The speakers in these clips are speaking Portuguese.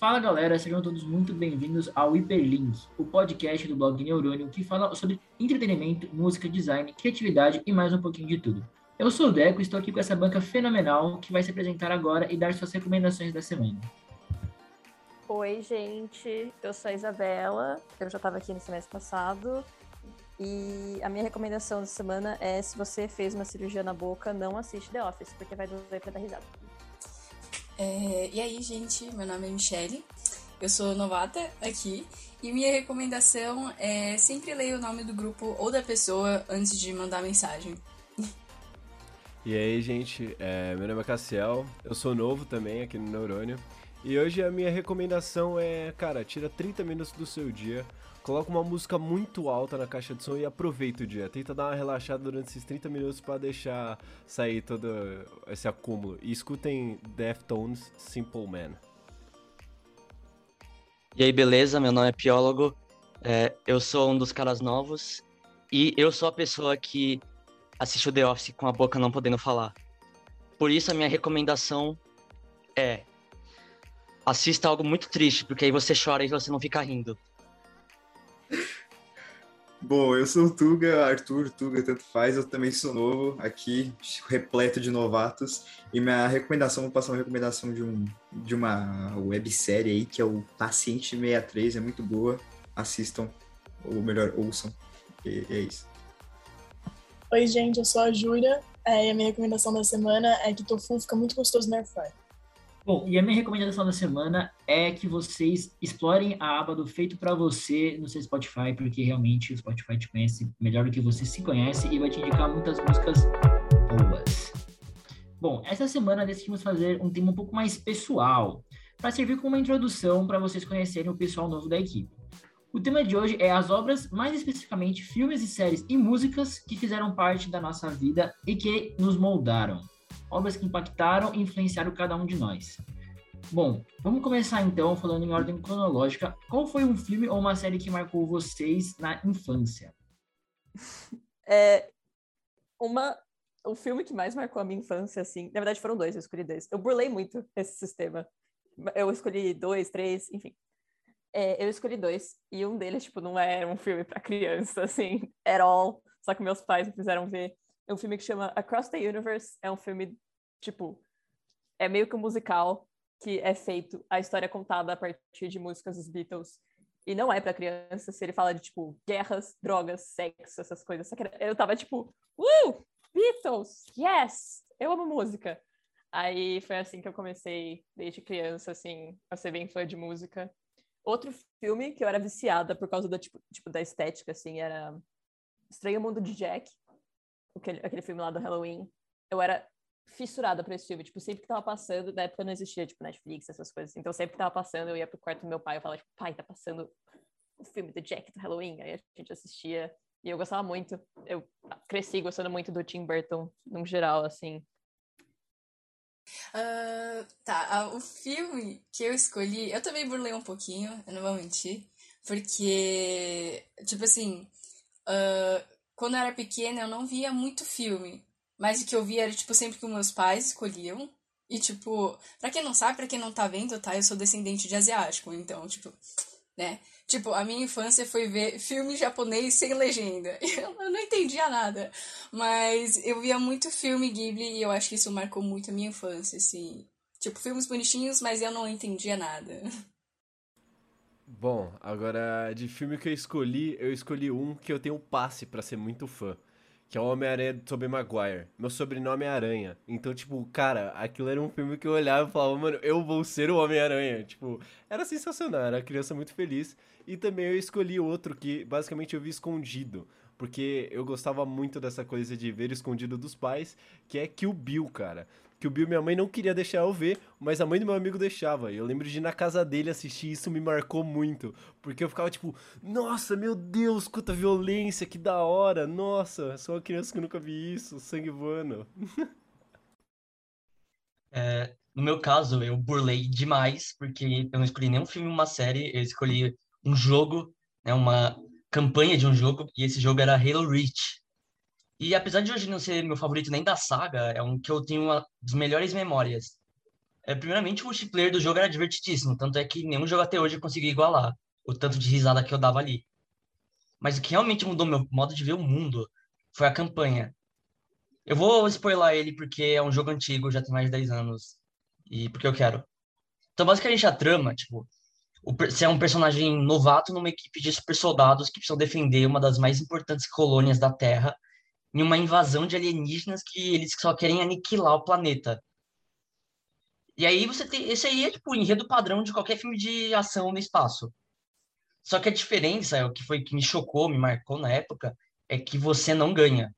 Fala galera, sejam todos muito bem-vindos ao Hiperlink, o podcast do blog Neurônio que fala sobre entretenimento, música, design, criatividade e mais um pouquinho de tudo. Eu sou o Deco e estou aqui com essa banca fenomenal que vai se apresentar agora e dar suas recomendações da semana. Oi gente, eu sou a Isabela, eu já estava aqui no semestre passado e a minha recomendação da semana é: se você fez uma cirurgia na boca, não assiste The Office, porque vai doer pra dar risada. E aí, gente, meu nome é Michelle, eu sou novata aqui, e minha recomendação é sempre leia o nome do grupo ou da pessoa antes de mandar mensagem. E aí, gente, meu nome é Cassiel, eu sou novo também aqui no Neurônio, e hoje a minha recomendação é, cara, tira 30 minutos do seu dia, coloca uma música muito alta na caixa de som e aproveita o dia. Tenta dar uma relaxada durante esses 30 minutos pra deixar sair todo esse acúmulo. E escutem Deftones, Simple Man. E aí, beleza? Meu nome é Piólogo. Eu sou um dos caras novos. E eu sou a pessoa que assistiu The Office com a boca não podendo falar. Por isso, a minha recomendação é: assista algo muito triste, porque aí você chora e você não fica rindo. Bom, eu sou o Tuga, Arthur, Tuga, tanto faz, eu também sou novo aqui, repleto de novatos, e minha recomendação, vou passar uma recomendação de uma websérie aí, que é o Paciente 63, é muito boa, assistam, ou melhor, ouçam, é isso. Oi gente, eu sou a Júlia, e a minha recomendação da semana é que Tofum fica muito gostoso na Airfryer. Bom, e a minha recomendação da semana é que vocês explorem a aba do Feito Pra Você no seu Spotify, porque realmente o Spotify te conhece melhor do que você se conhece e vai te indicar muitas músicas boas. Bom, essa semana decidimos fazer um tema um pouco mais pessoal, para servir como uma introdução para vocês conhecerem o pessoal novo da equipe. O tema de hoje é as obras, mais especificamente filmes e séries e músicas que fizeram parte da nossa vida e que nos moldaram. Obras que impactaram e influenciaram cada um de nós. Bom, vamos começar então falando em ordem cronológica. Qual foi um filme ou uma série que marcou vocês na infância? O filme que mais marcou a minha infância, assim... Na verdade foram dois, eu escolhi dois. Eu burlei muito esse sistema. Eu escolhi dois, três, enfim. Eu escolhi dois. E um deles, não era um filme pra criança, assim, at all. Só que meus pais me fizeram ver. É um filme que chama Across the Universe, é um filme, é meio que um musical que é feito, a história é contada a partir de músicas dos Beatles, e não é pra crianças, ele fala de, guerras, drogas, sexo, essas coisas, só que eu tava, Beatles, yes, eu amo música. Aí foi assim que eu comecei, desde criança, assim, a ser bem fã de música. Outro filme que eu era viciada por causa da estética, assim, era Estranho Mundo de Jack, aquele filme lá do Halloween. Eu era fissurada por esse filme, sempre que tava passando, na época não existia, Netflix, essas coisas, então sempre que tava passando, eu ia pro quarto do meu pai, eu falava, pai, tá passando o filme do Jack do Halloween, aí a gente assistia, e eu gostava muito, eu cresci gostando muito do Tim Burton, no geral, assim. O filme que eu escolhi, eu também burlei um pouquinho, eu não vou mentir, porque, quando eu era pequena, eu não via muito filme. Mas o que eu via era, sempre que meus pais escolhiam. E, pra quem não sabe, pra quem não tá vendo, tá? Eu sou descendente de asiático, então, né? A minha infância foi ver filme japonês sem legenda. Eu não entendia nada. Mas eu via muito filme Ghibli e eu acho que isso marcou muito a minha infância, assim. Filmes bonitinhos, mas eu não entendia nada. Bom, agora, de filme que eu escolhi um que eu tenho passe pra ser muito fã, que é o Homem-Aranha do Tobey Maguire. Meu sobrenome é Aranha, então, cara, aquilo era um filme que eu olhava e falava, mano, eu vou ser o Homem-Aranha, era sensacional, era uma criança muito feliz. E também eu escolhi outro que, basicamente, eu vi escondido, porque eu gostava muito dessa coisa de ver escondido dos pais, que é Kill Bill, cara. Que o Bill, minha mãe não queria deixar eu ver, mas a mãe do meu amigo deixava. E eu lembro de ir na casa dele assistir, isso me marcou muito. Porque eu ficava nossa, meu Deus, quanta violência, que da hora. Nossa, sou uma criança que nunca vi isso, sangue voando. No meu caso, eu burlei demais, porque eu não escolhi nenhum filme, uma série. Eu escolhi um jogo, né, uma campanha de um jogo, e esse jogo era Halo Reach. E apesar de hoje não ser meu favorito nem da saga, é um que eu tenho uma das melhores memórias. Primeiramente, o multiplayer do jogo era divertidíssimo, tanto é que nenhum jogo até hoje eu consegui igualar o tanto de risada que eu dava ali. Mas o que realmente mudou meu modo de ver o mundo foi a campanha. Eu vou spoiler ele porque é um jogo antigo, já tem mais de 10 anos, e porque eu quero. Então, basicamente, a trama, tipo, você é um personagem novato numa equipe de super soldados que precisam defender uma das mais importantes colônias da Terra em uma invasão de alienígenas que eles só querem aniquilar o planeta. E aí você tem... Esse aí é, tipo, o enredo padrão de qualquer filme de ação no espaço. Só que a diferença, é o que foi que me chocou, me marcou na época, é que você não ganha.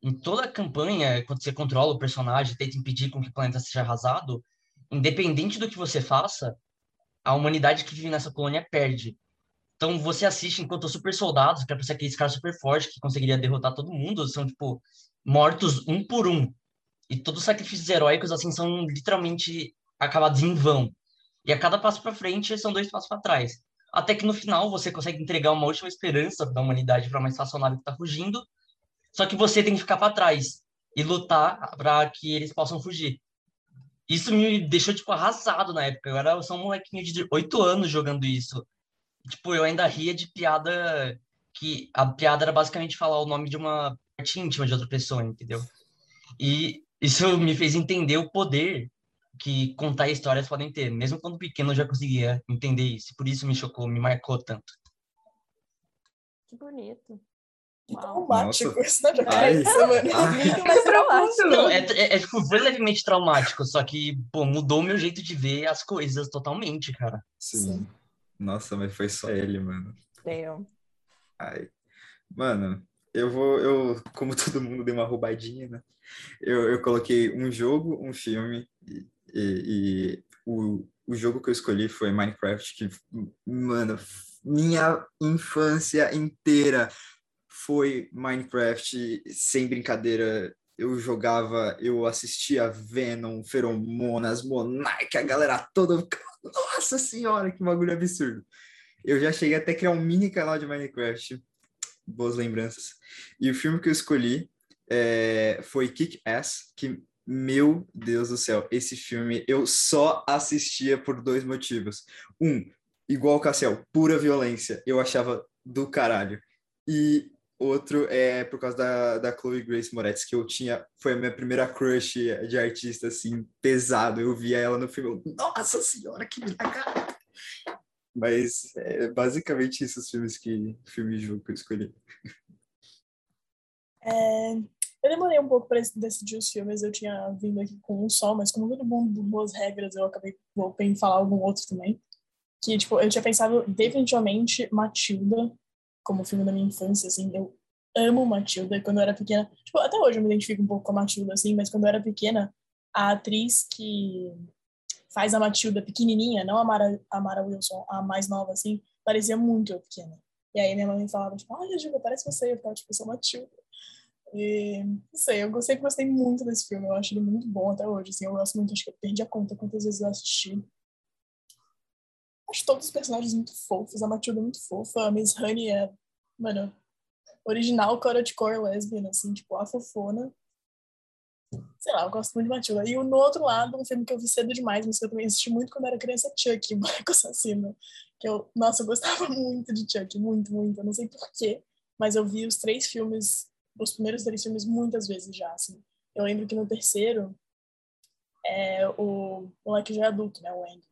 Em toda a campanha, quando você controla o personagem, tenta impedir com que o planeta seja arrasado, independente do que você faça, a humanidade que vive nessa colônia perde. Então você assiste enquanto os super soldados, que é pra ser aqueles caras super fortes que conseguiria derrotar todo mundo, são, tipo, mortos um por um. E todos os sacrifícios heróicos, assim, são literalmente acabados em vão. E a cada passo para frente, são 2 passos para trás. Até que no final, você consegue entregar uma última esperança da humanidade para uma espaçonave que está fugindo, só que você tem que ficar para trás e lutar para que eles possam fugir. Isso me deixou, tipo, arrasado na época. Eu era só um molequinho de 8 anos jogando isso. Tipo, eu ainda ria de piada, que a piada era basicamente falar o nome de uma parte íntima de outra pessoa, entendeu? E isso me fez entender o poder que contar histórias podem ter. Mesmo quando pequeno, eu já conseguia entender isso. Por isso me chocou, me marcou tanto. Que bonito. Que traumático isso da cabeça, mano. É tipo, foi levemente traumático, só que, pô, mudou o meu jeito de ver as coisas totalmente, cara. Sim. Nossa, mas foi só ele, mano. Deu. Ai. Mano, eu, como todo mundo, dei uma roubadinha, né? Eu coloquei um jogo, um filme e o jogo que eu escolhi foi Minecraft, que, mano, minha infância inteira foi Minecraft, sem brincadeira. Eu jogava, eu assistia Venom, Feromonas, Monark, a galera toda. Nossa senhora, que bagulho absurdo. Eu já cheguei até a criar um mini canal de Minecraft. Boas lembranças. E o filme que eu escolhi foi Kick-Ass, que, meu Deus do céu, esse filme eu só assistia por 2 motivos. Igual o Cassiel, pura violência. Eu achava do caralho. E outro é por causa da Chloe Grace Moretz, que eu tinha... Foi a minha primeira crush de artista, assim, pesado. Eu via ela no filme. Nossa senhora, que mina, cara! Mas é basicamente isso, os filmes filme de jogo que eu escolhi. Eu demorei um pouco para decidir os filmes. Eu tinha vindo aqui com um só, mas como todo mundo deu boas regras, eu acabei em falar algum outro também. Que, tipo, eu tinha pensado definitivamente Matilda como filme da minha infância, assim, eu amo Matilda. Quando eu era pequena, tipo, até hoje eu me identifico um pouco com a Matilda, assim, mas quando eu era pequena, a atriz que faz a Matilda pequenininha, não a Mara Wilson, a mais nova, assim, parecia muito eu pequena. E aí minha mãe falava, tipo, olha, Júlia, parece você. Eu ficava, tipo, eu sou Matilda. E, não sei, eu sempre gostei muito desse filme, eu acho ele muito bom até hoje, assim, eu gosto muito, acho que eu perdi a conta quantas vezes eu assisti. Acho todos os personagens muito fofos, a Matilda muito fofa, a Miss Honey é, mano, original cottagecore lesbiana, assim, tipo, a fofona. Sei lá, eu gosto muito de Matilda. E no outro lado, um filme que eu vi cedo demais, mas que eu também assisti muito quando era criança, Chuck, o Boneco Assassino. Que eu gostava muito de Chuck, muito, muito. Eu não sei porquê, mas eu vi os primeiros 3 filmes muitas vezes já, assim. Eu lembro que no terceiro, o moleque já é adulto, né, o Andy.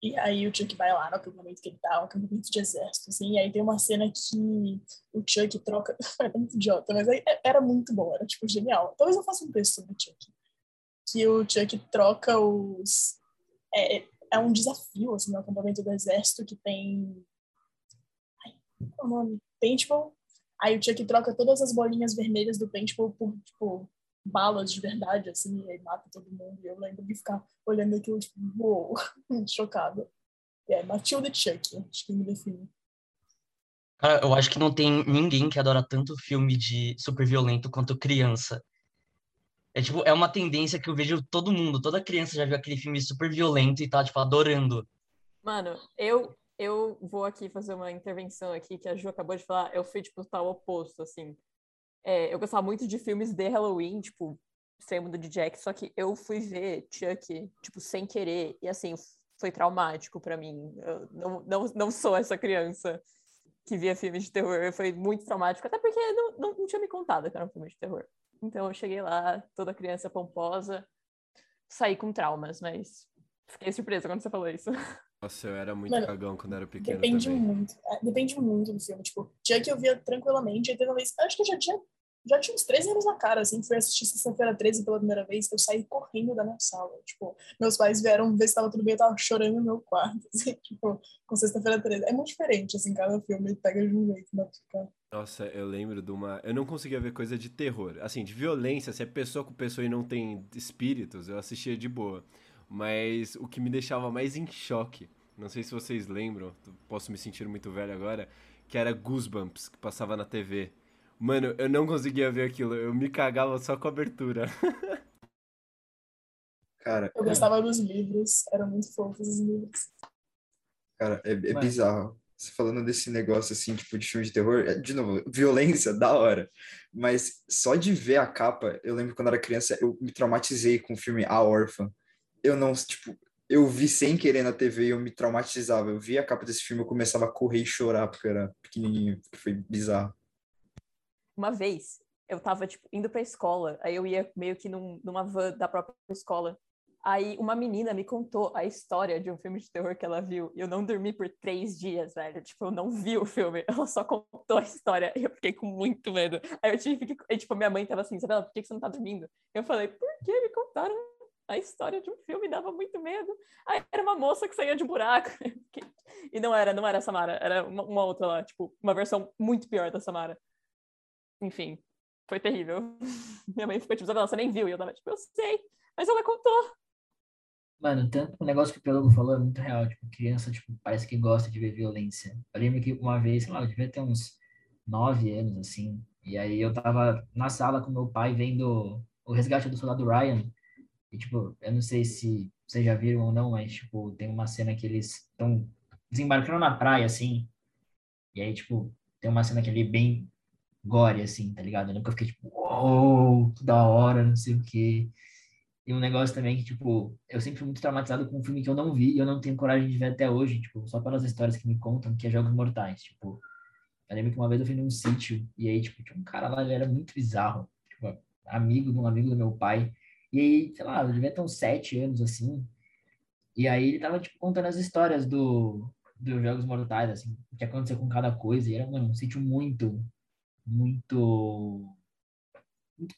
E aí o Chuck vai lá no acampamento que ele tá, um acampamento de exército, assim, e aí tem uma cena que o Chuck troca, era muito idiota, mas aí era muito bom, era, tipo, genial. Talvez eu faça um texto sobre o Chuck, que o Chuck troca os... É um desafio, assim, no acampamento do exército que tem... Ai, qual é o nome? Paintball. Aí o Chuck troca todas as bolinhas vermelhas do paintball por, tipo, balas de verdade, assim, e aí mata todo mundo. E eu lembro de ficar olhando aquilo, tipo, uou, muito chocado. E aí, Matilda e Chuck, acho que me define. Cara, eu acho que não tem ninguém que adora tanto filme de super violento quanto criança. É, tipo, é uma tendência que eu vejo todo mundo, toda criança já viu aquele filme super violento e tá, tipo, adorando. Mano, eu vou aqui fazer uma intervenção aqui, que a Ju acabou de falar, eu fui, tipo, tal oposto, assim. Eu gostava muito de filmes de Halloween, tipo, extremo do Jack, só que eu fui ver Chuck, tipo, sem querer, e assim, foi traumático pra mim. Eu não sou essa criança que via filme de terror, foi muito traumático, até porque não tinha me contado que era um filme de terror. Então eu cheguei lá, toda criança pomposa, saí com traumas, mas fiquei surpresa quando você falou isso. Nossa, eu era muito cagão quando era pequeno. Depende muito do filme, tipo, Chuck eu via tranquilamente, aí teve uma vez, acho que eu já tinha uns 13 anos na cara, assim, fui assistir Sexta-feira 13 pela primeira vez, eu saí correndo da minha sala, tipo, meus pais vieram ver se tava tudo bem, eu tava chorando no meu quarto, assim, tipo, com Sexta-feira 13, é muito diferente, assim, cada filme pega de um jeito, né, fica... Nossa, eu lembro de uma... Eu não conseguia ver coisa de terror, assim, de violência, se é pessoa com pessoa e não tem espíritos, eu assistia de boa, mas o que me deixava mais em choque, não sei se vocês lembram, posso me sentir muito velho agora, que era Goosebumps, que passava na TV. Mano, eu não conseguia ver aquilo, eu me cagava só com a abertura. Cara, eu gostava dos livros, eram muito fofos os livros. Cara, é bizarro. Você falando desse negócio assim, tipo, de filme de terror, de novo, violência, da hora. Mas só de ver a capa, eu lembro quando era criança, eu me traumatizei com o filme A Órfã. Eu não, tipo, eu vi sem querer na TV e eu me traumatizava. Eu vi a capa desse filme, eu começava a correr e chorar, porque eu era pequenininho, porque foi bizarro. Uma vez, eu tava, tipo, indo pra escola, aí eu ia meio que numa van da própria escola, aí uma menina me contou a história de um filme de terror que ela viu, e eu não dormi por 3 dias, velho, tipo, eu não vi o filme, ela só contou a história, e eu fiquei com muito medo, aí eu tive que, aí, tipo, minha mãe tava assim, Isabela, por que você não tá dormindo? Eu falei, por que me contaram a história de um filme, dava muito medo, aí era uma moça que saía de um buraco, e não era a Samara, era uma outra lá, tipo, uma versão muito pior da Samara. Enfim, foi terrível. Minha mãe ficou tipo, Isabela, você nem viu. E eu tava tipo, eu sei, mas ela contou. Mano, tanto o negócio que o Piólogo falou é muito real. Tipo, criança, tipo, parece que gosta de ver violência. Eu lembro que uma vez, sei lá, eu devia ter uns 9 anos, assim. E aí eu tava na sala com meu pai vendo o Resgate do Soldado Ryan. E, tipo, eu não sei se vocês já viram ou não, mas, tipo, tem uma cena que eles estão desembarcando na praia, assim. E aí, tipo, tem uma cena que ele é bem... gore, assim, tá ligado? Eu nunca fiquei, tipo, uou, que da hora, não sei o quê. E um negócio também que, tipo, eu sempre fui muito traumatizado com um filme que eu não vi e eu não tenho coragem de ver até hoje, tipo, só pelas histórias que me contam, que é Jogos Mortais, tipo. Eu lembro que uma vez eu fui num sítio e aí, tipo, tinha um cara lá, ele era muito bizarro, tipo, amigo de um amigo do meu pai. E aí, sei lá, ele devia ter uns 7 anos, assim. E aí ele tava, tipo, contando as histórias dos Jogos Mortais, assim, o que aconteceu com cada coisa. E era, mano, um sítio muito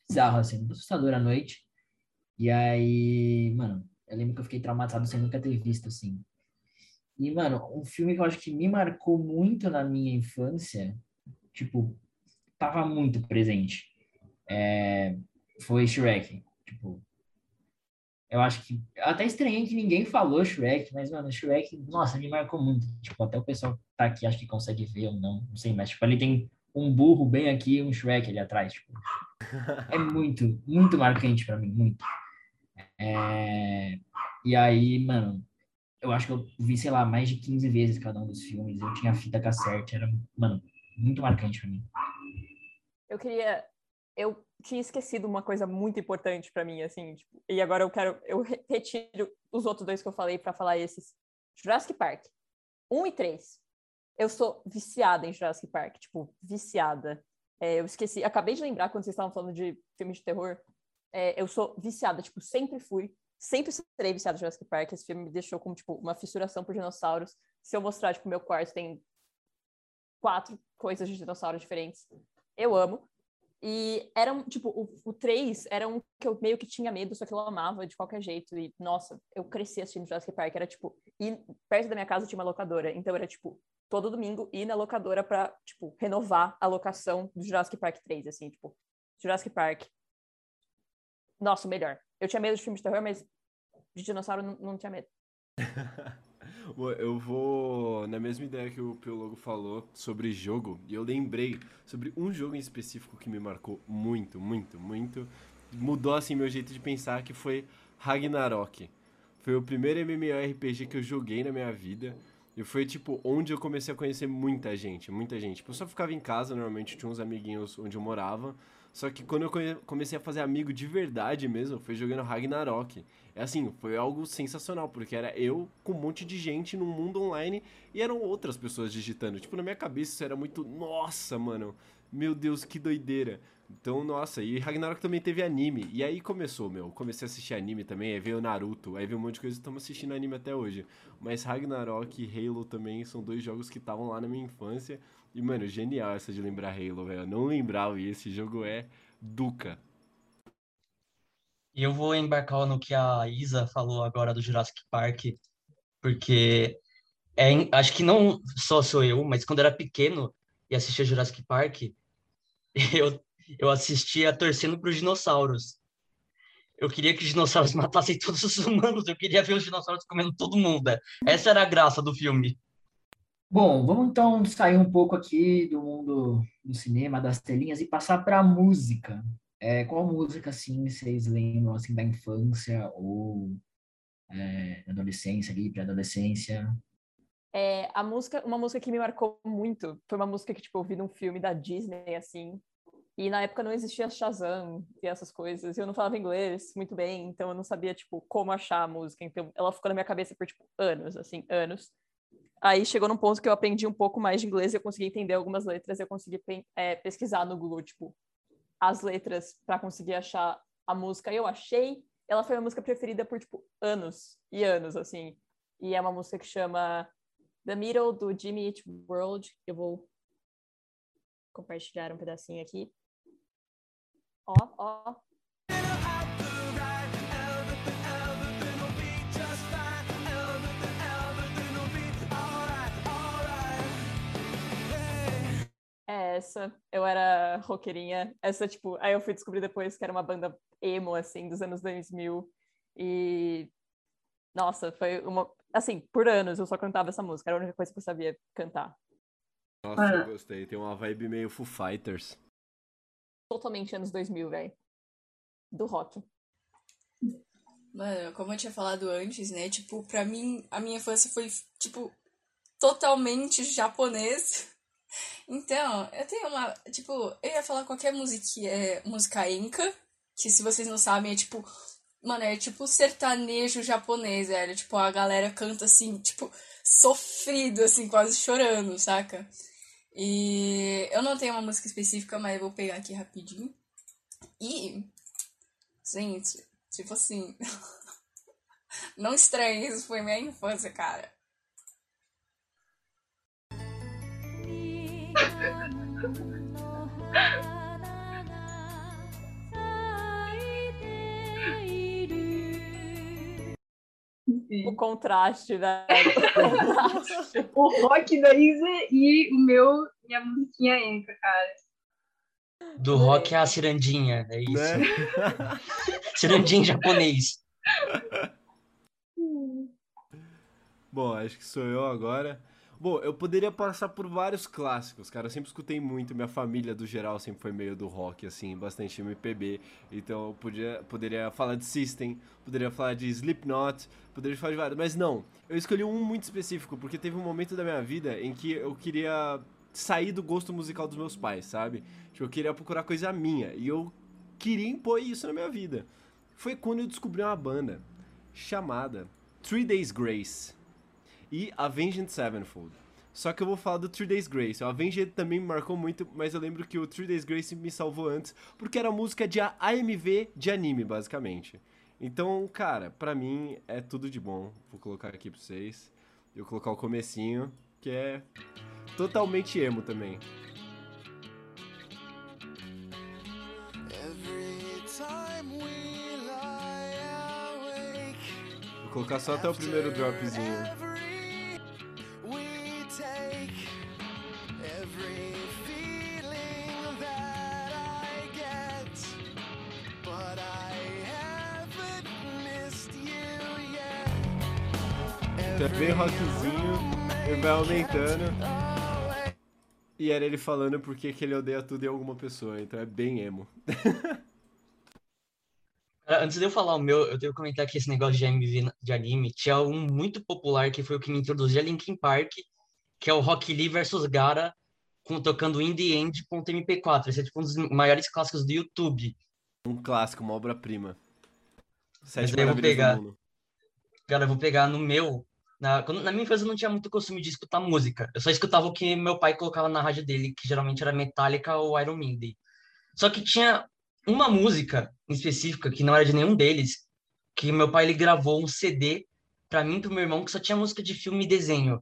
bizarro, assim, muito assustador à noite. E aí, mano, eu lembro que eu fiquei traumatizado sem nunca ter visto, assim. E, mano, um filme que eu acho que me marcou muito na minha infância, tipo, tava muito presente, foi Shrek. Tipo, eu acho que... Eu até estranhei que ninguém falou Shrek, mas, mano, Shrek, nossa, me marcou muito. Tipo, até o pessoal que tá aqui, acho que consegue ver ou não sei, mas, tipo, ali tem... um burro bem aqui e um Shrek ali atrás. Tipo. É muito, muito marcante pra mim, muito. E aí, mano, eu acho que eu vi, sei lá, mais de 15 vezes cada um dos filmes. Eu tinha fita cassete, era, mano, muito marcante pra mim. Eu tinha esquecido uma coisa muito importante pra mim, assim, tipo, e agora eu retiro os outros dois que eu falei pra falar esses. Jurassic Park, 1 e 3. Eu sou viciada em Jurassic Park, tipo, viciada. Eu esqueci, acabei de lembrar quando vocês estavam falando de filmes de terror. Eu sou viciada, tipo, sempre serei viciada em Jurassic Park. Esse filme me deixou com, tipo, uma fissuração por dinossauros. Se eu mostrar, tipo, meu quarto tem 4 coisas de dinossauros diferentes. Eu amo. E eram, tipo, o 3 era um que eu meio que tinha medo, só que eu amava de qualquer jeito. E, nossa, eu cresci assistindo Jurassic Park. Era, tipo, e perto da minha casa tinha uma locadora, então era, tipo, todo domingo, ir na locadora pra, tipo, renovar a locação do Jurassic Park 3, assim, tipo, Jurassic Park. Nossa, o melhor. Eu tinha medo de filmes de terror, mas de dinossauro não tinha medo. Eu vou na mesma ideia que o Piólogo falou sobre jogo, e eu lembrei sobre um jogo em específico que me marcou muito, muito, muito. Mudou, assim, meu jeito de pensar, que foi Ragnarok. Foi o primeiro MMORPG que eu joguei na minha vida. E foi, tipo, onde eu comecei a conhecer muita gente, muita gente. Tipo, eu só ficava em casa, normalmente tinha uns amiguinhos onde eu morava, Só que quando eu comecei a fazer amigo de verdade mesmo, foi jogando Ragnarok. É assim, foi algo sensacional, porque era eu com um monte de gente num mundo online e eram outras pessoas digitando. Tipo, na minha cabeça isso era muito, nossa, mano, meu Deus, que doideira. Então, nossa, e Ragnarok também teve anime. E aí começou, meu, comecei a assistir anime também, aí veio Naruto, aí veio um monte de coisa, estamos assistindo anime até hoje. Mas Ragnarok e Halo também são dois jogos que estavam lá na minha infância. E, mano, genial essa de lembrar Halo, velho. Eu não lembrava, e esse jogo é Duca. E eu vou embarcar no que a Isa falou agora do Jurassic Park, porque acho que não só sou eu, mas quando era pequeno e assistia Jurassic Park, eu assistia torcendo para os dinossauros. Eu queria que os dinossauros matassem todos os humanos, eu queria ver os dinossauros comendo todo mundo. Essa era a graça do filme. Bom, vamos então sair um pouco aqui do mundo do cinema, das telinhas, e passar para a música. Qual música, assim, vocês lembram, assim, da infância ou adolescência, ali, pré-adolescência? Uma música que me marcou muito, foi uma música que, tipo, eu ouvi num filme da Disney, assim, e na época não existia Shazam e essas coisas, e eu não falava inglês muito bem, então eu não sabia, tipo, como achar a música, então ela ficou na minha cabeça por, tipo, anos. Aí chegou num ponto que eu aprendi um pouco mais de inglês, eu consegui entender algumas letras, eu consegui pesquisar no Google, tipo, as letras para conseguir achar a música. Eu achei, ela foi a música preferida por, tipo, anos e anos, assim. E é uma música que chama The Middle, do Jimmy Eat World. Eu vou compartilhar um pedacinho aqui. Ó. Essa, eu era roqueirinha, essa, tipo, aí eu fui descobrir depois que era uma banda emo, assim, dos anos 2000, e, nossa, foi uma, assim, por anos eu só cantava essa música, era a única coisa que eu sabia cantar. Nossa, eu gostei, tem uma vibe meio Foo Fighters. Totalmente anos 2000, velho, do rock. Mano, como eu tinha falado antes, né, tipo, pra mim, a minha infância foi, tipo, totalmente japonês. Então, eu tenho uma, tipo, eu ia falar qualquer musiquinha, música enka, que se vocês não sabem é tipo, mano, é tipo sertanejo japonês, velho, tipo, a galera canta assim, tipo, sofrido, assim, quase chorando, saca? E eu não tenho uma música específica, mas eu vou pegar aqui rapidinho. E, gente, tipo assim, não estranhe, isso foi minha infância, cara. O contraste, né? O rock da Isa e minha musiquinha entra, cara. Do rock à cirandinha, é isso. Né? Cirandinha em japonês. Bom, acho que sou eu agora. Bom, eu poderia passar por vários clássicos, cara, eu sempre escutei muito, minha família do geral sempre foi meio do rock, assim, bastante MPB, então eu poderia falar de System, poderia falar de Slipknot, poderia falar de vários, mas não, eu escolhi um muito específico, porque teve um momento da minha vida em que eu queria sair do gosto musical dos meus pais, sabe? Tipo, eu queria procurar coisa minha, e eu queria impor isso na minha vida. Foi quando eu descobri uma banda chamada Three Days Grace e Avenged Sevenfold. Só que eu vou falar do Three Days Grace. O Avenged também me marcou muito, mas eu lembro que o Three Days Grace me salvou antes, porque era música de AMV de anime, basicamente. Então, cara, pra mim é tudo de bom. Vou colocar aqui pra vocês. Eu vou colocar o comecinho, que é totalmente emo também. Vou colocar só até o primeiro dropzinho. É bem rockzinho, ele vai aumentando. E era ele falando porque que ele odeia tudo em alguma pessoa, então é bem emo. Antes de eu falar o meu, eu tenho que comentar que esse negócio de AMV de anime tinha um muito popular que foi o que me introduziu a Linkin Park, que é o Rock Lee vs Gaara, tocando In The End ponto MP4. Esse é tipo um dos maiores clássicos do YouTube. Um clássico, uma obra-prima. Mas daí eu vou pegar. Cara, eu vou pegar no meu. Na minha infância eu não tinha muito costume de escutar música. Eu só escutava o que meu pai colocava na rádio dele, que geralmente era Metallica ou Iron Maiden. Só que tinha uma música em específica, que não era de nenhum deles, que meu pai ele gravou um CD pra mim e pro meu irmão, que só tinha música de filme e desenho.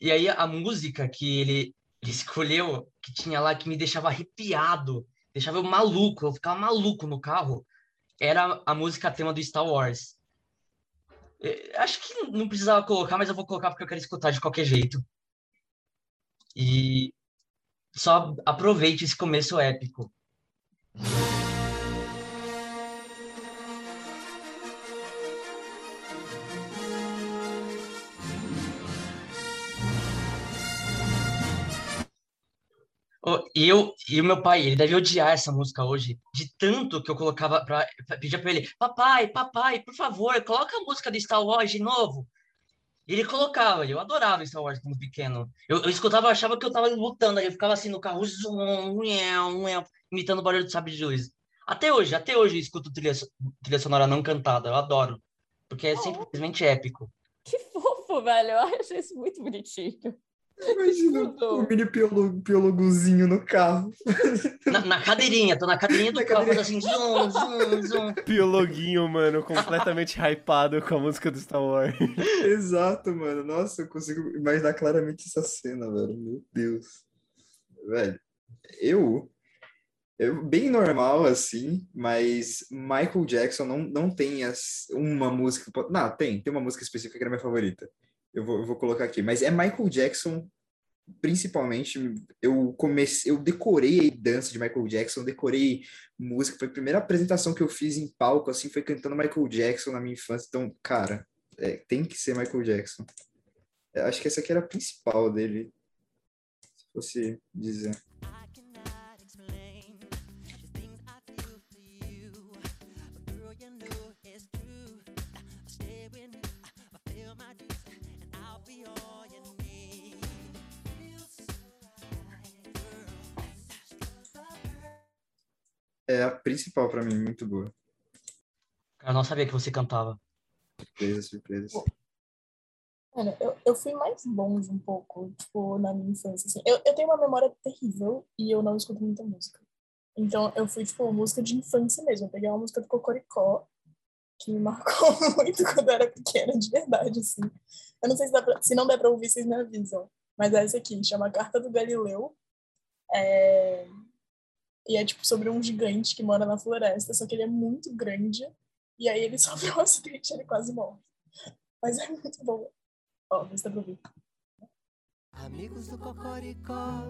E aí a música que ele escolheu, que tinha lá, que me deixava arrepiado, deixava eu maluco, eu ficava maluco no carro, era a música tema do Star Wars. Acho que não precisava colocar, mas eu vou colocar porque eu quero escutar de qualquer jeito. E só aproveite esse começo épico. E o meu pai, ele deve odiar essa música hoje, de tanto que eu colocava, pedia pra ele, papai, por favor, coloca a música do Star Wars de novo. E ele colocava, eu adorava Star Wars quando pequeno. Eu escutava, eu achava que eu tava lutando, eu ficava assim no carro, imitando o barulho do sabre de luz. Até hoje eu escuto trilha sonora não cantada, eu adoro, porque é simplesmente épico. Que fofo, velho, eu acho isso muito bonitinho. Imagina o mini piólogozinho no carro. Na cadeirinha do carro, faz assim, zoom. Piologuinho, mano, completamente hypado com a música do Star Wars. Exato, mano. Nossa, eu consigo imaginar claramente essa cena, velho. Meu Deus. Velho, eu bem normal, assim, mas Michael Jackson não tem uma música... Não, tem uma música específica que era minha favorita. Eu vou colocar aqui, mas é Michael Jackson, principalmente. Eu decorei a dança de Michael Jackson, decorei música. Foi a primeira apresentação que eu fiz em palco, assim, foi cantando Michael Jackson na minha infância. Então, cara, tem que ser Michael Jackson. Eu acho que essa aqui era a principal dele, se fosse dizer. É a principal pra mim, muito boa. Eu não sabia que você cantava. Surpresa. Mano, eu fui mais longe um pouco, tipo, na minha infância. Assim. Eu tenho uma memória terrível e eu não escuto muita música. Então, eu fui, tipo, música de infância mesmo. Eu peguei uma música do Cocoricó, que me marcou muito quando eu era pequena, de verdade, assim. Eu não sei se não der pra ouvir, vocês me avisam. Mas é essa aqui, chama Carta do Galileu. E é, tipo, sobre um gigante que mora na floresta, só que ele é muito grande. E aí ele sofre um acidente e ele quase morre. Mas é muito bom. Ó, vamos pra ouvir. Amigos do Cocoricó,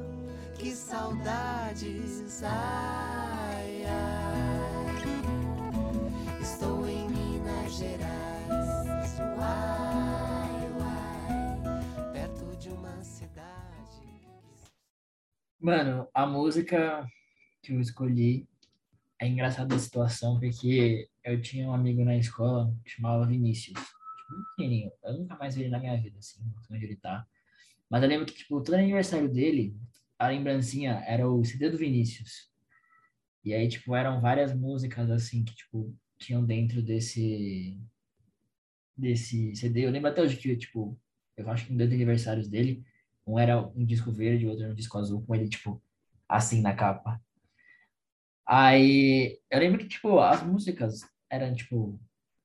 que saudades, ai, ai. Estou em Minas Gerais, uai, uai. Perto de uma cidade... Mano, a música... que eu escolhi. É engraçada a situação, porque eu tinha um amigo na escola que chamava Vinícius. Tipo, pequenininho. Eu nunca mais vi ele na minha vida, assim, não sei onde ele tá. Mas eu lembro que, tipo, todo aniversário dele, a lembrancinha era o CD do Vinícius. E aí, tipo, eram várias músicas, assim, que, tipo, tinham dentro desse CD. Eu lembro até hoje que, tipo, eu acho que em dois aniversários dele, um era um disco verde, o outro era um disco azul, com ele, tipo, assim na capa. Aí, eu lembro que, tipo, as músicas eram, tipo,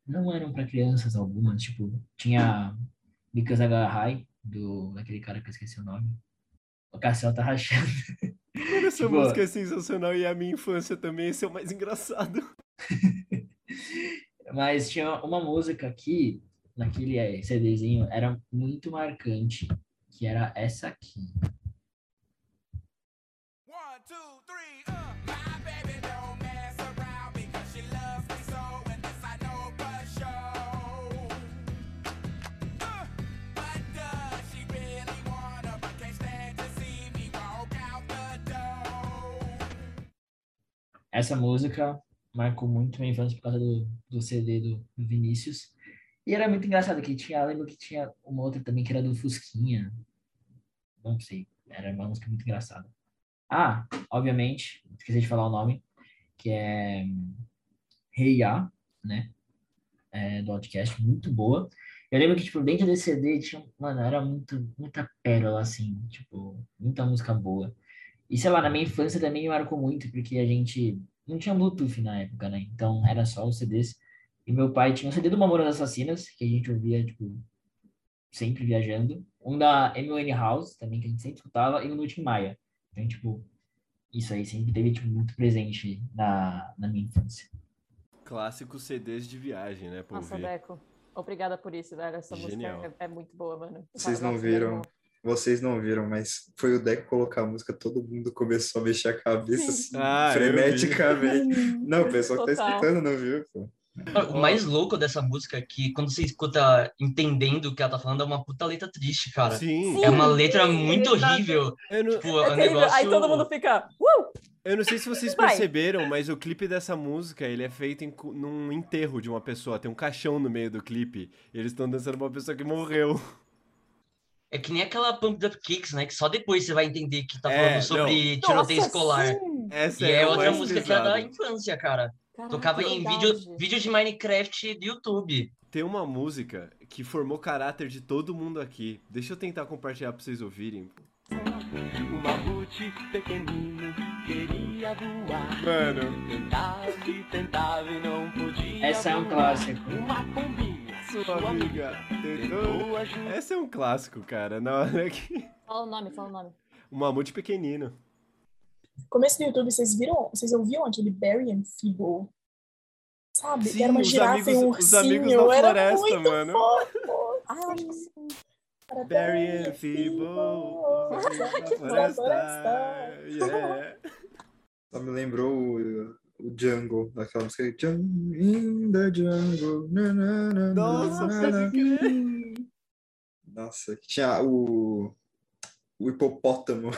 não eram pra crianças algumas, tipo, tinha Because I Got High, daquele cara que eu esqueci o nome. O Cassiel tá rachando. Mano, essa tipo, música é sensacional e a minha infância também, esse é o mais engraçado. Mas tinha uma música que, naquele CDzinho, era muito marcante, que era essa aqui. 1, 2, 3, Essa música marcou muito minha infância por causa do CD do Vinícius. E era muito engraçado que tinha, eu lembro que tinha uma outra também que era do Fusquinha. Não sei. Era uma música muito engraçada. Ah, obviamente, esqueci de falar o nome, que é Hey Ya, né? É, do podcast, muito boa. Eu lembro que, tipo, dentro desse CD tinha, mano, era muita pérola, assim, tipo, muita música boa. E, sei lá, na minha infância também me marcou muito, porque a gente não tinha Bluetooth na época, né? Então, era só os CDs. E meu pai tinha um CD do Mamonas Assassinas, que a gente ouvia, tipo, sempre viajando. Um da M.O.N. House, também, que a gente sempre escutava, e um do Tim Maia. Então, tipo, isso aí sempre teve, tipo, muito presente na minha infância. Clássicos CDs de viagem, né, pra ouvir. Nossa, Deco, obrigada por isso, velho. Essa genial. Música é muito boa, mano. Vocês não viram, mas foi o Deco colocar a música, todo mundo começou a mexer a cabeça assim, freneticamente. Não, o pessoal que tá escutando não viu, pô. O mais louco dessa música é que quando você escuta entendendo o que ela tá falando, é uma puta letra triste, cara. Sim. É uma letra muito horrível. Não... Tipo, é um negócio... Aí todo mundo fica... Eu não sei se vocês perceberam, mas o clipe dessa música, ele é feito num enterro de uma pessoa. Tem um caixão no meio do clipe. E eles estão dançando pra uma pessoa que morreu. É que nem aquela Pump Up Kicks, né? Que só depois você vai entender que tá falando sobre tiroteio escolar. Essa é outra música que era da infância, cara. Caraca, tocava em vídeo de Minecraft do YouTube. Tem uma música que formou caráter de todo mundo aqui. Deixa eu tentar compartilhar pra vocês ouvirem. O mamute pequenino queria voar. Mano. Tentava e não podia. Essa é um clássico. Uma pombinha, sua amiga tentou ajudar. Essa é um clássico, cara. Na hora que... Fala o nome. O mamute pequenino. Começo do YouTube, vocês ouviam aquele Berry and Feeble? Sabe? Sim, que era uma girafa e um ursinho. Os amigos da floresta, mano. Berry and Feeble. Que floresta. Yeah. Só me lembrou o Jungle, daquela música. In the Jungle. Nossa, tinha o hipopótamo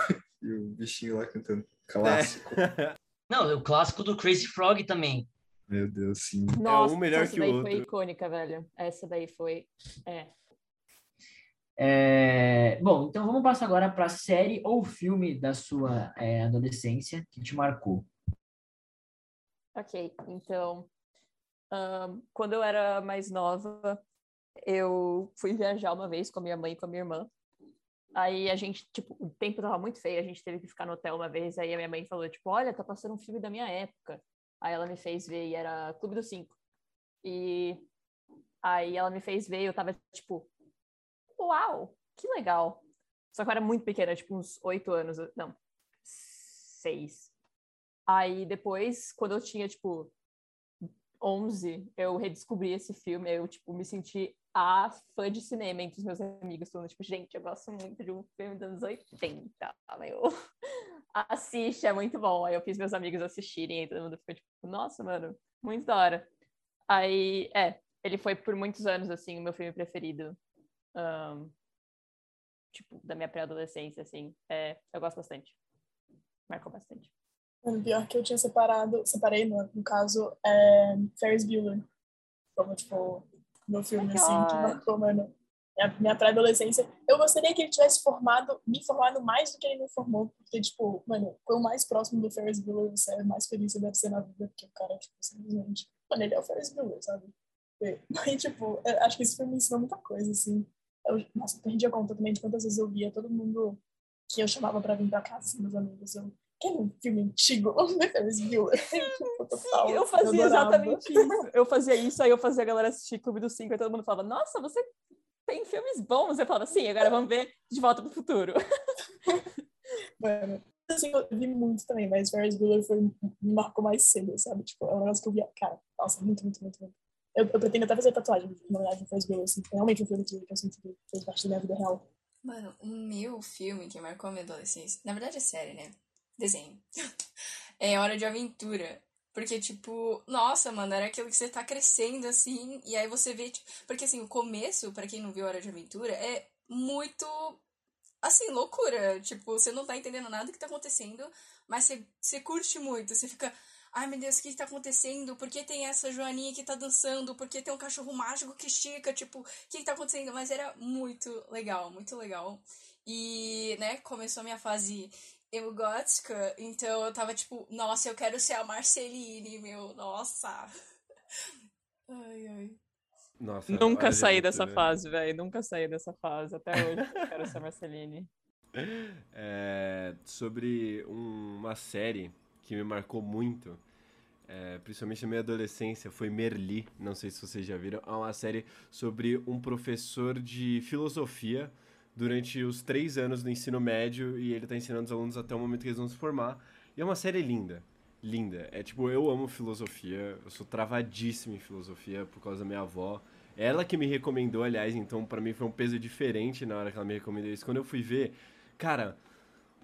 e o bichinho lá cantando. Clássico. É. Não, o clássico do Crazy Frog também. Meu Deus, sim. Nossa, é um melhor que o outro. Essa daí foi icônica, velho. Essa daí foi... Bom, então vamos passar agora para a série ou filme da sua adolescência que te marcou. Ok, então... quando eu era mais nova, eu fui viajar uma vez com a minha mãe e com a minha irmã. Aí a gente, tipo, o tempo tava muito feio, a gente teve que ficar no hotel uma vez, aí a minha mãe falou, tipo, olha, tá passando um filme da minha época. Aí ela me fez ver, e era Clube dos Cinco. E aí ela me fez ver, eu tava, tipo, uau, que legal. Só que eu era muito pequena, tipo, uns 8 anos, não, 6. Aí depois, quando eu tinha, tipo, 11, eu redescobri esse filme, eu, tipo, me senti... a fã de cinema entre os meus amigos, falando, tipo, gente, eu gosto muito de um filme dos anos 80, meu. Assiste, é muito bom. Aí eu fiz meus amigos assistirem, aí todo mundo ficou, tipo, nossa, mano, muito da hora. Aí, ele foi por muitos anos, assim, o meu filme preferido, tipo, da minha pré-adolescência, assim. Eu gosto bastante. Marcou bastante. O pior que eu tinha separei, no caso, é Ferris Bueller. Como, tipo... no filme, assim, que marcou, mano, minha pré-adolescência. Eu gostaria que ele tivesse me formado mais do que ele me formou, porque, tipo, mano, quanto mais próximo do Ferris Bueller você é, mais feliz você deve ser na vida, porque o cara, tipo, simplesmente, mano, ele é o Ferris Bueller, sabe? E, tipo, acho que esse filme ensinou muita coisa, assim. Eu perdi a conta também de quantas vezes eu via todo mundo que eu chamava pra vir pra casa, assim, meus amigos, que era um filme antigo, vamos ver Ferris Bueller. Sim, eu fazia exatamente isso. Eu fazia isso, aí eu fazia a galera assistir Clube dos Cinco, e todo mundo falava, nossa, você tem filmes bons. Eu falava, sim, agora vamos ver De Volta pro Futuro. Mano, assim, eu vi muito também, mas Ferris Bueller me marcou mais cedo, sabe? Tipo, é um negócio que eu via, cara, nossa, muito. Eu pretendo até fazer tatuagem, na verdade, Ferris Bueller, assim, realmente um filme que eu sinto que fez parte da minha vida real. Mano, o meu filme que marcou a minha adolescência, na verdade é série, né? Desenho. É Hora de Aventura. Porque, tipo, nossa, mano, era aquilo que você tá crescendo, assim, e aí você vê, tipo... Porque, assim, o começo, pra quem não viu Hora de Aventura, é muito, assim, loucura. Tipo, você não tá entendendo nada do que tá acontecendo, mas você curte muito, você fica... ai meu Deus, o que tá acontecendo? Por que tem essa Joaninha que tá dançando? Por que tem um cachorro mágico que estica? Tipo, o que tá acontecendo? Mas era muito legal, muito legal. E, né, começou a minha fase eu gótica, então eu tava tipo, nossa, eu quero ser a Marceline, meu, nossa. Ai, ai. Nossa, nunca saí dessa fase, velho. Nunca saí dessa fase. Até hoje eu quero ser a Marceline. É, sobre uma série que me marcou muito, principalmente na minha adolescência, foi Merli. Não sei se vocês já viram. É uma série sobre um professor de filosofia durante os 3 anos do ensino médio, e ele tá ensinando os alunos até o momento que eles vão se formar. E é uma série linda, linda. É tipo, eu amo filosofia, eu sou travadíssimo em filosofia por causa da minha avó. Ela que me recomendou, aliás, então pra mim foi um peso diferente na hora que ela me recomendou isso. Quando eu fui ver, cara,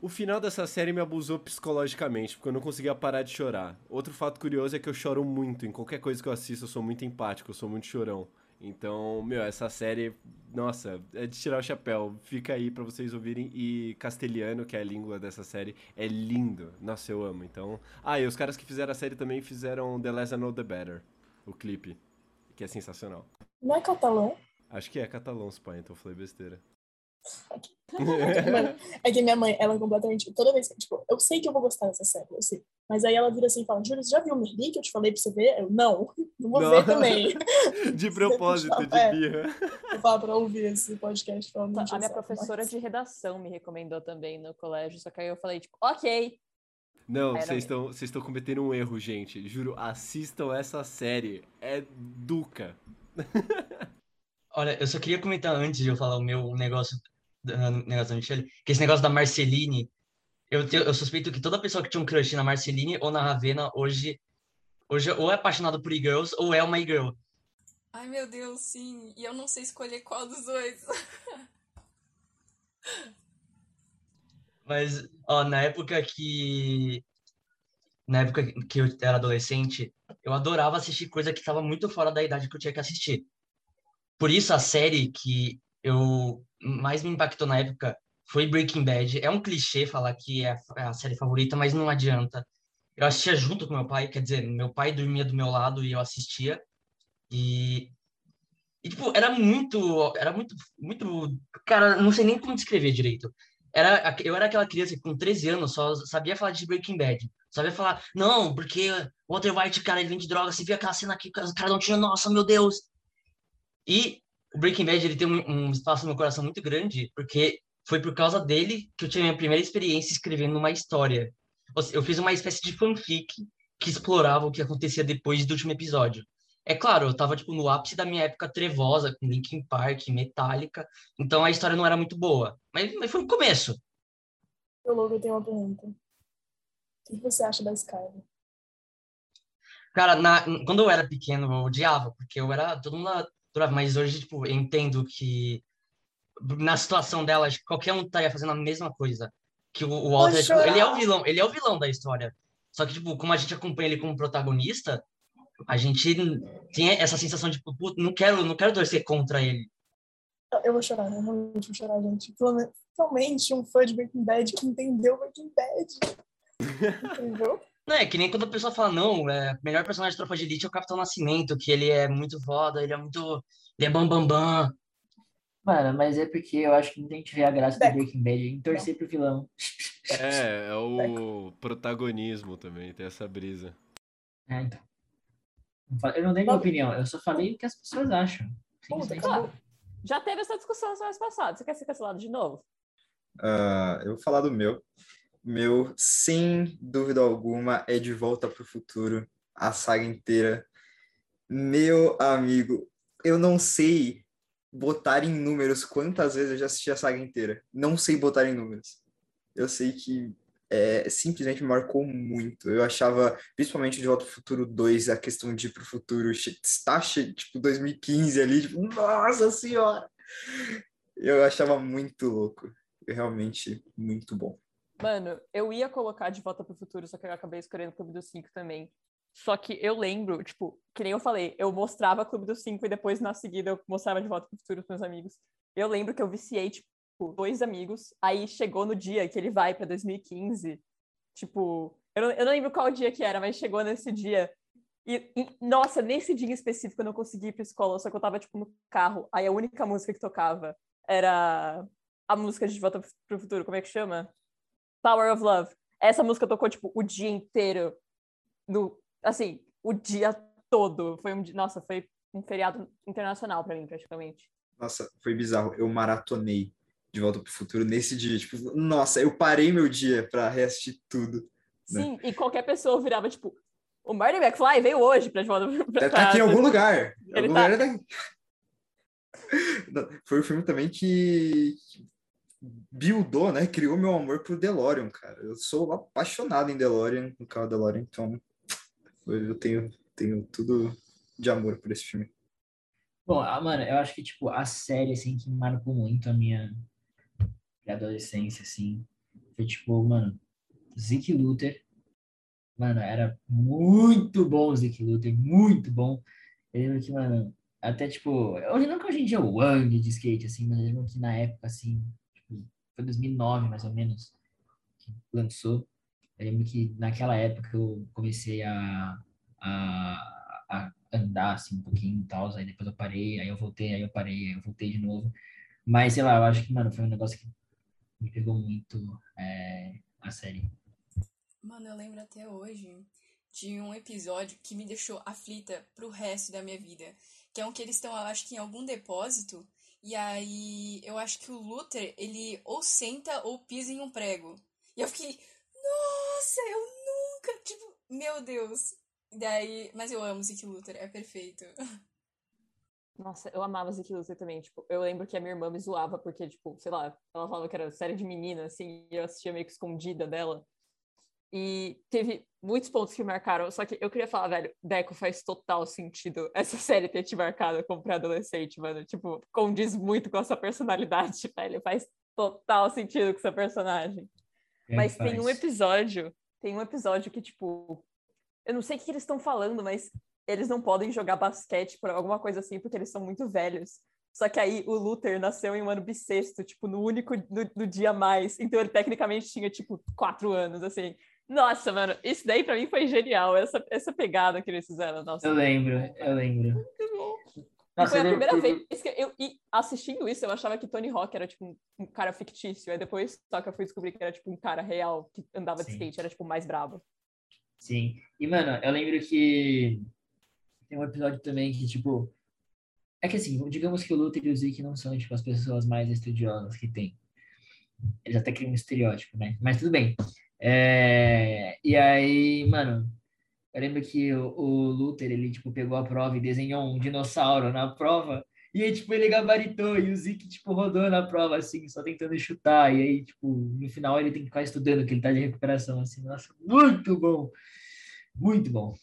o final dessa série me abusou psicologicamente, porque eu não conseguia parar de chorar. Outro fato curioso é que eu choro muito. Em qualquer coisa que eu assisto, eu sou muito empático, eu sou muito chorão. Então, meu, essa série, nossa, é de tirar o chapéu. Fica aí pra vocês ouvirem. E castelhano, que é a língua dessa série, é lindo. Nossa, eu amo. Então, e os caras que fizeram a série também fizeram The Less I Know The Better, o clipe, que é sensacional. Não é catalão? Acho que é catalão, Spy, então eu falei besteira. Mano, é que minha mãe, ela é completamente, toda vez que, tipo, eu sei que eu vou gostar dessa série, eu sei, mas aí ela vira assim e fala, Júlia, você já viu o Merli que eu te falei pra você ver? Eu, não vou ver também. De propósito, de birra. Eu falo pra ouvir esse podcast. A minha professora de redação me recomendou também no colégio, só que aí eu falei, tipo, ok. Não, vocês estão cometendo um erro, gente. Juro, assistam essa série. É duca. Olha, eu só queria comentar antes de eu falar o meu negócio da Michelle, que esse negócio da Marceline, eu suspeito que toda pessoa que tinha um crush na Marceline ou na Ravena hoje ou é apaixonada por e-girls ou é uma e-girl. Ai, meu Deus, sim. E eu não sei escolher qual dos dois. Mas, ó, na época que eu era adolescente, eu adorava assistir coisa que estava muito fora da idade que eu tinha que assistir. Por isso, a série que eu mais me impactou na época foi Breaking Bad. É um clichê falar que é a série favorita, mas não adianta. Eu assistia junto com meu pai, quer dizer, meu pai dormia do meu lado e eu assistia. E tipo, era muito... Cara, não sei nem como descrever direito. Eu era aquela criança que com 13 anos só sabia falar de Breaking Bad. Sabia falar, não, porque o Walter White, cara, ele vende droga. Você via aquela cena aqui, o cara não tinha, nossa, meu Deus. E o Breaking Bad, ele tem um espaço no meu coração muito grande, porque foi por causa dele que eu tive a minha primeira experiência escrevendo uma história. Eu fiz uma espécie de fanfic que explorava o que acontecia depois do último episódio. É claro, eu tava tipo, no ápice da minha época trevosa, com Linkin Park, Metallica, então a história não era muito boa. Mas foi o começo. Piólogo, eu tenho uma pergunta. O que você acha da Skyler? Cara, quando eu era pequeno, eu odiava, porque eu era todo mundo... Mas hoje, tipo, eu entendo que na situação dela, acho que qualquer um estaria fazendo a mesma coisa. Que o Walter, tipo, ele é o vilão da história. Só que, tipo, como a gente acompanha ele como protagonista, a gente tem essa sensação de, tipo, não quero torcer contra ele. Eu vou chorar, eu realmente vou chorar, gente. Finalmente um fã de Breaking Bad que entendeu Breaking Bad. Entendeu? Não, é que nem quando a pessoa fala, não, melhor personagem de Tropa de Elite é o Capitão Nascimento, que ele é muito foda, ele é bambambam. Mano, mas é porque eu acho que não tem que ver a graça do Breaking Bad em torcer pro vilão. É o protagonismo também, tem essa brisa. É, então. Eu não dei minha opinião, eu só falei o que as pessoas acham. Claro. Já teve essa discussão semana passada, você quer ser cancelado de novo? Eu vou falar do meu. Meu, sem dúvida alguma, é De Volta para o Futuro, a saga inteira. Meu amigo, eu não sei botar em números quantas vezes eu já assisti a saga inteira. Não sei botar em números. Eu sei que simplesmente me marcou muito. Eu achava, principalmente De Volta para o Futuro 2, a questão de ir para o futuro, tipo 2015 ali, tipo, nossa senhora! Eu achava muito louco. Realmente muito bom. Mano, eu ia colocar De Volta pro Futuro, só que eu acabei escolhendo Clube dos Cinco também. Só que eu lembro, tipo, que nem eu falei, eu mostrava Clube dos Cinco e depois, na seguida, eu mostrava De Volta pro Futuro pros meus amigos. Eu lembro que eu viciei, tipo, 2 amigos, aí chegou no dia que ele vai pra 2015, tipo, Eu não lembro qual dia que era, mas chegou nesse dia. Nossa, nesse dia em específico eu não consegui ir pra escola, só que eu tava, tipo, no carro. Aí a única música que tocava era a música de Volta pro Futuro, como é que chama? Power of Love. Essa música tocou, tipo, o dia inteiro. Assim, o dia todo. Nossa, foi um feriado internacional pra mim, praticamente. Nossa, foi bizarro. Eu maratonei de Volta pro Futuro nesse dia. Tipo, nossa, eu parei meu dia pra reassistir tudo. Sim, né? E qualquer pessoa virava, tipo... O Marty McFly veio hoje pra... Tá aqui em algum lugar. Lugar daqui. Foi um filme também que buildou, né? Criou meu amor pro DeLorean, cara. Eu sou apaixonado em DeLorean, no carro DeLorean. Então, eu tenho tudo de amor por esse filme. Bom, mano, eu acho que, tipo, a série, assim, que marcou muito a minha adolescência, assim, foi, tipo, mano, Zeke Luther. Mano, era muito bom o Zeke Luther, muito bom. Eu lembro que, mano, até, tipo... Não que hoje em dia eu ande de skate, assim, mas eu lembro que na época, assim, tipo, foi 2009, mais ou menos, que lançou. Eu lembro que naquela época eu comecei a andar, assim, um pouquinho e tal, aí depois eu parei, aí eu voltei, aí eu parei, aí eu voltei de novo. Mas, sei lá, eu acho que, mano, foi um negócio que me pegou muito a série. Mano, eu lembro até hoje de um episódio que me deixou aflita pro resto da minha vida. Que é um que eles estão, eu acho que em algum depósito. E aí, eu acho que o Luther, ele ou senta ou pisa em um prego. E eu fiquei, nossa, eu nunca, tipo, meu Deus. E daí, mas eu amo Zeke Luther, é perfeito. Nossa, eu amava Zeke Luther também, tipo, eu lembro que a minha irmã me zoava porque, tipo, sei lá, ela falava que era série de menina, assim, e eu assistia meio que escondida dela. E teve muitos pontos que marcaram, só que eu queria falar, velho, Deco, faz total sentido essa série ter te marcado como pré-adolescente, mano. Tipo, condiz muito com a sua personalidade, velho. Faz total sentido com o seu personagem. Mas faz. Tem um episódio que, tipo, eu não sei o que eles estão falando, mas eles não podem jogar basquete por alguma coisa assim, porque eles são muito velhos. Só que aí o Luther nasceu em um ano bissexto, tipo, no dia a mais. Então ele tecnicamente tinha, tipo, 4 anos, assim. Nossa, mano, isso daí pra mim foi genial, essa pegada que eles fizeram. Nossa. Eu lembro. Muito bom. Nossa, foi a primeira vez que e assistindo isso, eu achava que Tony Hawk era, tipo, um cara fictício. Aí depois, só que eu fui descobrir que era, tipo, um cara real que andava de skate, era, tipo, mais brabo. Sim. E, mano, eu lembro que tem um episódio também que, tipo... É que, assim, digamos que o Luther e o Zeke não são, tipo, as pessoas mais estudiosas que tem. Eles até criam um estereótipo, né? Mas tudo bem. E aí, mano, eu lembro que o Luther, ele, tipo, pegou a prova e desenhou um dinossauro na prova, e aí, tipo, ele gabaritou, e o Zeke, tipo, rodou na prova, assim, só tentando chutar, e aí, tipo, no final ele tem que ficar estudando, que ele tá de recuperação, assim, nossa, muito bom! Muito bom!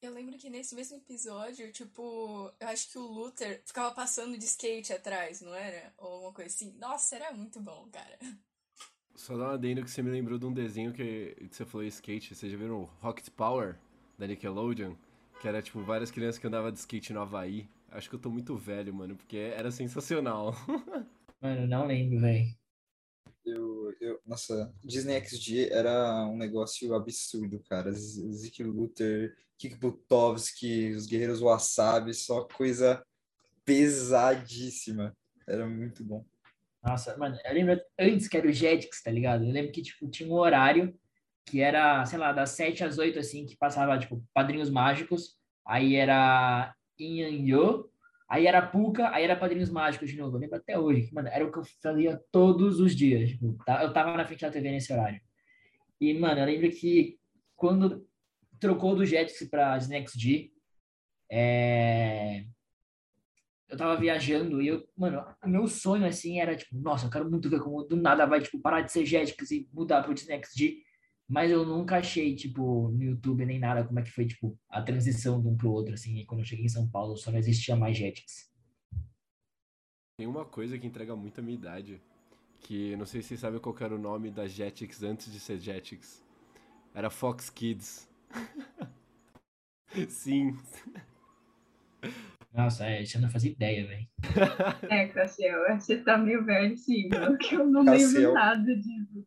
Eu lembro que nesse mesmo episódio, tipo, eu acho que o Luther ficava passando de skate atrás, não era? Ou alguma coisa assim. Nossa, era muito bom, cara. Só dá um adendo que você me lembrou de um desenho que você falou skate, vocês já viram Rocket Power, da Nickelodeon? Que era, tipo, várias crianças que andavam de skate no Havaí. Acho que eu tô muito velho, mano, porque era sensacional. Mano, não lembro, velho. Nossa, Disney XD era um negócio absurdo, cara. Zeke Luther, Kik Butovski, os Guerreiros Wasabi, só coisa pesadíssima. Era muito bom. Nossa, mano, eu lembro antes que era o Jetix, tá ligado? Eu lembro que, tipo, tinha um horário que era, sei lá, das 7 às 8, assim, que passava, tipo, Padrinhos Mágicos, aí era Inhanyo, aí era Puka, aí era Padrinhos Mágicos de novo. Eu lembro até hoje, que, mano, era o que eu fazia todos os dias, tipo, eu tava na frente da TV nesse horário. E, mano, eu lembro que quando trocou do Jetix pra Disney XD, eu tava viajando e eu, mano, meu sonho, assim, era, tipo, nossa, eu quero muito ver como do nada vai, tipo, parar de ser Jetix e mudar pro Disney XD, mas eu nunca achei, tipo, no YouTube nem nada como é que foi, tipo, a transição de um pro outro, assim, e quando eu cheguei em São Paulo só não existia mais Jetix. Tem uma coisa que entrega muito a minha idade, que não sei se vocês sabem qual era o nome da Jetix antes de ser Jetix. Era Fox Kids. Sim. Nossa, eu não fazia ideia, velho. Cassiel, você tá meio velho, sim, porque eu não lembro nada disso.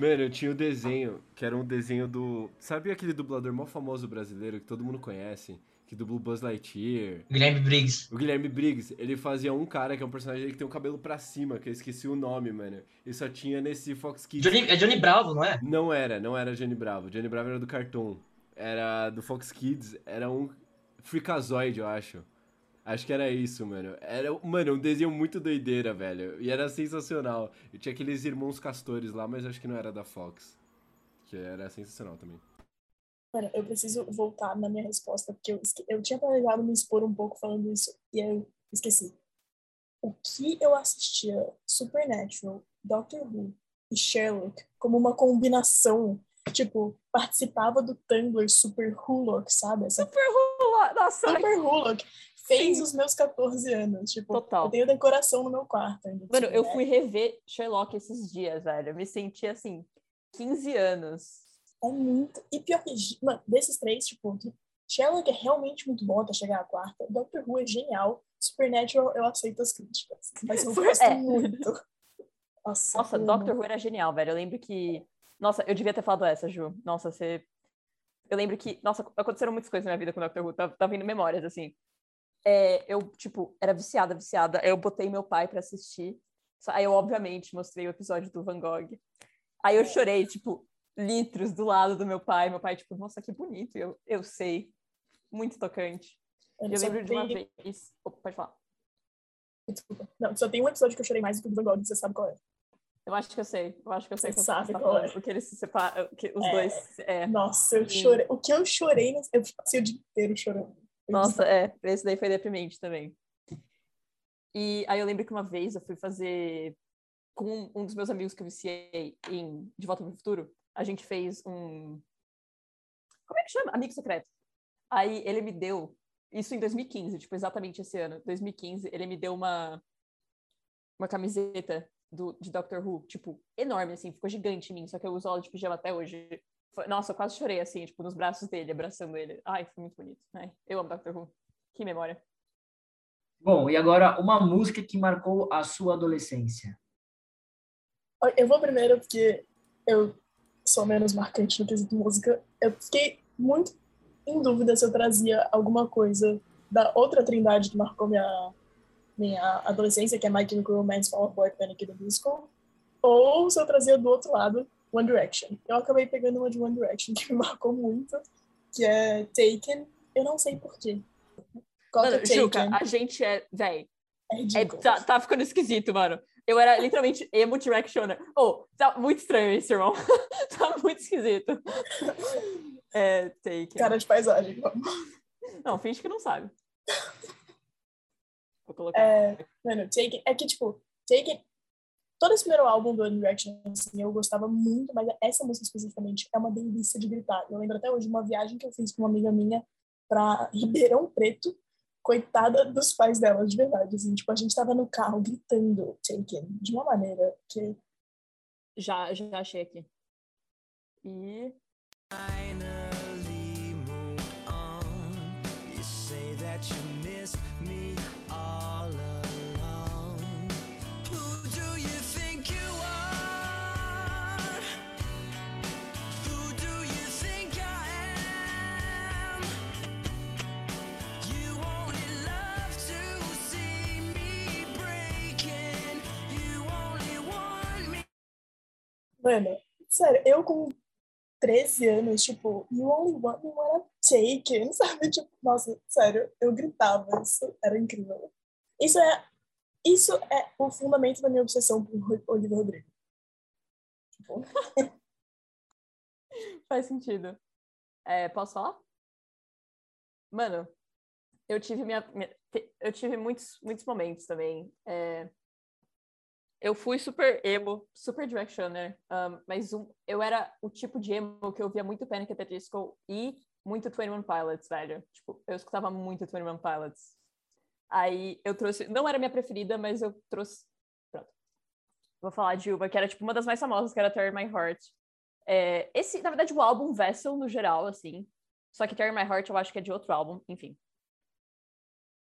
Mano, eu tinha o desenho, que era um desenho do... Sabe aquele dublador mó famoso brasileiro que todo mundo conhece? Que dubla o Buzz Lightyear? Guilherme Briggs. O Guilherme Briggs, ele fazia um cara que é um personagem que tem o cabelo pra cima, que eu esqueci o nome, mano. E só tinha nesse Fox Kids. É Johnny Bravo, não é? Não era Johnny Bravo. Johnny Bravo era do Cartoon. Era do Fox Kids, era um Freakazoid, eu acho. Acho que era isso, mano. Era, mano, um desenho muito doideira, velho. E era sensacional. E tinha aqueles irmãos castores lá, mas acho que não era da Fox. Que era sensacional também. Mano, eu preciso voltar na minha resposta, porque eu tinha planejado me expor um pouco falando isso, e aí eu esqueci. O que eu assistia Supernatural, Doctor Who e Sherlock como uma combinação. Tipo, participava do Tumblr Super Hulock, sabe? Super Hulock! Nossa! Super Hulock! Fez os meus 14 anos, tipo, total. Eu tenho decoração no meu quarto ainda. Mano, eu fui rever Sherlock esses dias, velho. Eu me senti, assim, 15 anos. É muito. E pior que, mano, desses três, tipo, Sherlock é realmente muito bom até chegar à quarta. Doctor Who é genial. Supernatural, eu aceito as críticas. Mas eu gosto muito. Nossa, Doctor Who era genial, velho. Eu lembro que... Nossa, eu devia ter falado essa, Ju. Nossa, você... Eu lembro que... Nossa, aconteceram muitas coisas na minha vida com Doctor Who. Tá vindo memórias, assim. Eu, tipo, era viciada. Aí eu botei meu pai pra assistir. Aí eu, obviamente, mostrei o episódio do Van Gogh. Aí eu chorei, tipo, litros do lado do meu pai. Meu pai, tipo, nossa, que bonito. Eu sei. Muito tocante. Eu lembro de uma vez... Opa, pode falar. Desculpa. Não, só tem um episódio que eu chorei mais do que o Van Gogh. Você sabe qual é? Eu acho que eu sei. Você sabe qual é. Porque eles se separam, os dois... Nossa, eu chorei. O que eu chorei... Eu passei o dia inteiro chorando. Nossa, esse daí foi deprimente também. E aí eu lembro que uma vez eu fui fazer com um dos meus amigos que eu viciei em De Volta para o Futuro, a gente fez um... Como é que chama? Amigo Secreto. Aí ele me deu, isso em 2015, tipo, exatamente esse ano, 2015, ele me deu uma camiseta de Doctor Who, tipo, enorme, assim, ficou gigante em mim, só que eu uso ela de pijama até hoje. Nossa, eu quase chorei, assim, tipo, nos braços dele, abraçando ele. Ai, foi muito bonito. Ai, eu amo Doctor Who. Que memória. Bom, e agora, uma música que marcou a sua adolescência. Eu vou primeiro, porque eu sou menos marcante no quesito música. Eu fiquei muito em dúvida se eu trazia alguma coisa da outra trindade que marcou minha adolescência, que é My Chemical Romance, Fall Out Boy, Panic! At the Disco, ou se eu trazia do outro lado, One Direction. Eu acabei pegando uma de One Direction que me marcou muito, que é Taken. Eu não sei porquê. Mano, Juca, a gente é... Véi, tá ficando esquisito, mano. Eu era literalmente emo directioner. Tá muito estranho isso, irmão. Tá muito esquisito. Taken. Cara de paisagem. Não, finge que não sabe. Vou colocar. Mano, Taken... É que, tipo, Taken... Todo esse primeiro álbum do One Direction, assim, eu gostava muito, mas essa música especificamente é uma delícia de gritar. Eu lembro até hoje de uma viagem que eu fiz com uma amiga minha pra Ribeirão Preto, coitada dos pais dela, de verdade, assim, tipo, a gente tava no carro gritando Taken, de uma maneira que... Já achei aqui. E... Finally move on. You say that you miss me all alone. Mano, sério, eu com 13 anos, tipo, you only want me when I'm taken, sabe? Tipo, nossa, sério, eu gritava, isso era incrível. Isso é o fundamento da minha obsessão por Olivia Rodrigo. Tipo. Faz sentido. Posso falar? Mano, eu tive muitos, muitos momentos também. Eu fui super emo, super directioner, mas eu era o tipo de emo que eu via muito Panic! At the Disco e muito 21 Pilots, velho. Tipo, eu escutava muito 21 Pilots. Aí eu trouxe... Não era minha preferida, mas eu trouxe... Pronto. Vou falar de uma que era, tipo, uma das mais famosas, que era Tear My Heart. Esse, na verdade, o álbum Vessel, no geral, assim. Só que Tear My Heart eu acho que é de outro álbum, enfim.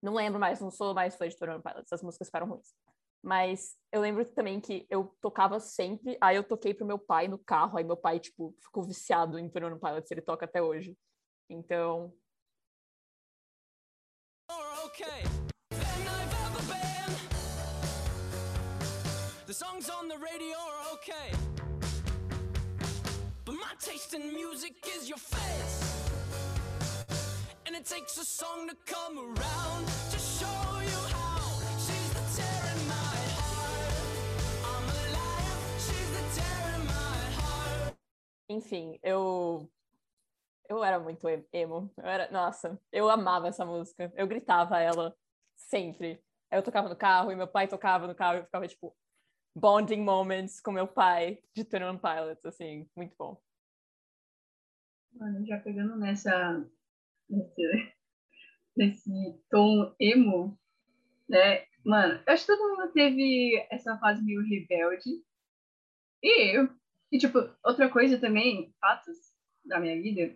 Não lembro mais, não sou mais fã de 21 Pilots. As músicas ficaram ruins. Mas eu lembro também que eu tocava sempre, aí eu toquei pro meu pai no carro, aí meu pai, tipo, ficou viciado em Piano Pilots, ele toca até hoje. Então... Enfim, eu era muito emo. Nossa, eu amava essa música. Eu gritava ela sempre. Eu tocava no carro e meu pai tocava no carro e eu ficava, tipo, bonding moments com meu pai de Three Days Grace, assim, muito bom. Mano, já pegando nesse tom emo, né? Mano, eu acho que todo mundo teve essa fase meio rebelde. E eu. E, tipo, outra coisa também, fatos da minha vida,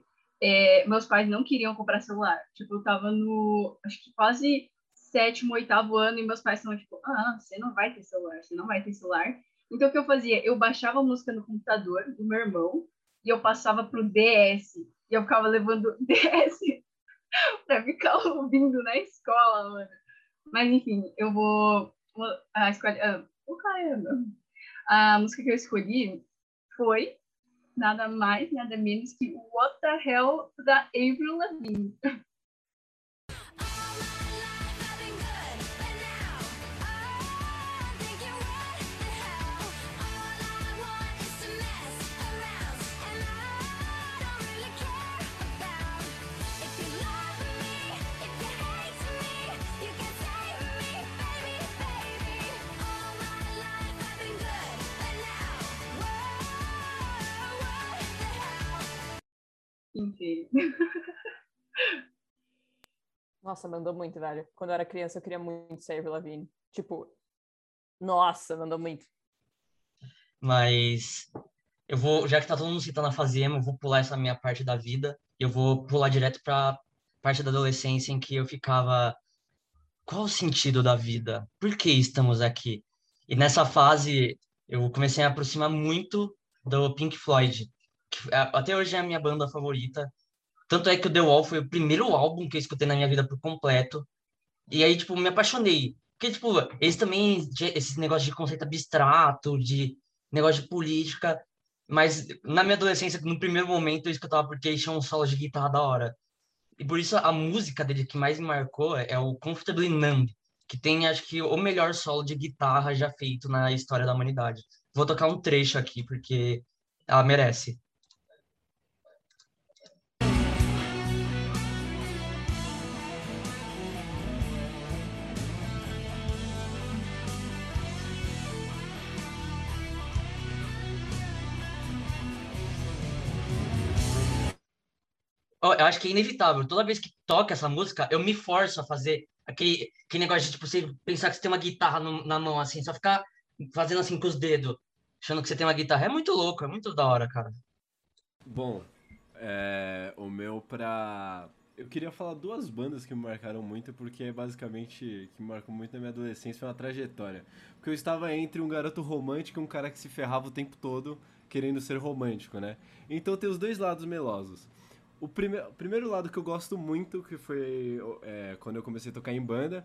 meus pais não queriam comprar celular. Tipo, eu tava no, acho que quase 7º, 8º ano, e meus pais estavam, tipo, você não vai ter celular, você não vai ter celular. Então, o que eu fazia? Eu baixava a música no computador do meu irmão, e eu passava pro DS, e eu ficava levando DS pra ficar ouvindo na escola, mano. Mas, enfim, eu vou... A escolha... A música que eu escolhi... foi nada mais, nada menos que What the Hell, da Avril Lavigne. Nossa, mandou muito, velho. Quando eu era criança, eu queria muito ser Avril Lavigne. Tipo, nossa, mandou muito. Mas eu vou, já que tá todo mundo citando a fase emo, eu vou pular essa minha parte da vida. Eu vou pular direto pra parte da adolescência em que eu ficava... Qual o sentido da vida? Por que estamos aqui? E nessa fase, eu comecei a me aproximar muito do Pink Floyd. Que até hoje é a minha banda favorita. Tanto é que o The Wall foi o primeiro álbum que eu escutei na minha vida por completo. E aí, tipo, me apaixonei. Porque, tipo, eles também... Esse negócio de conceito abstrato, de negócio de política. Mas na minha adolescência, no primeiro momento, eu escutava porque eles tinham um solo de guitarra da hora. E por isso a música dele que mais me marcou é o Comfortably Numb. Que tem, acho que, o melhor solo de guitarra já feito na história da humanidade. Vou tocar um trecho aqui, porque ela merece. Eu acho que é inevitável. Toda vez que toca essa música, eu me forço a fazer aquele negócio de, tipo, você pensar que você tem uma guitarra na mão, assim. Só ficar fazendo assim com os dedos, achando que você tem uma guitarra. É muito louco, é muito da hora, cara. Bom, o meu pra... Eu queria falar duas bandas que me marcaram muito, porque basicamente que me marcou muito na minha adolescência foi uma trajetória. Porque eu estava entre um garoto romântico e um cara que se ferrava o tempo todo querendo ser romântico, né? Então tem os dois lados melosos. O primeiro lado que eu gosto muito, que foi quando eu comecei a tocar em banda,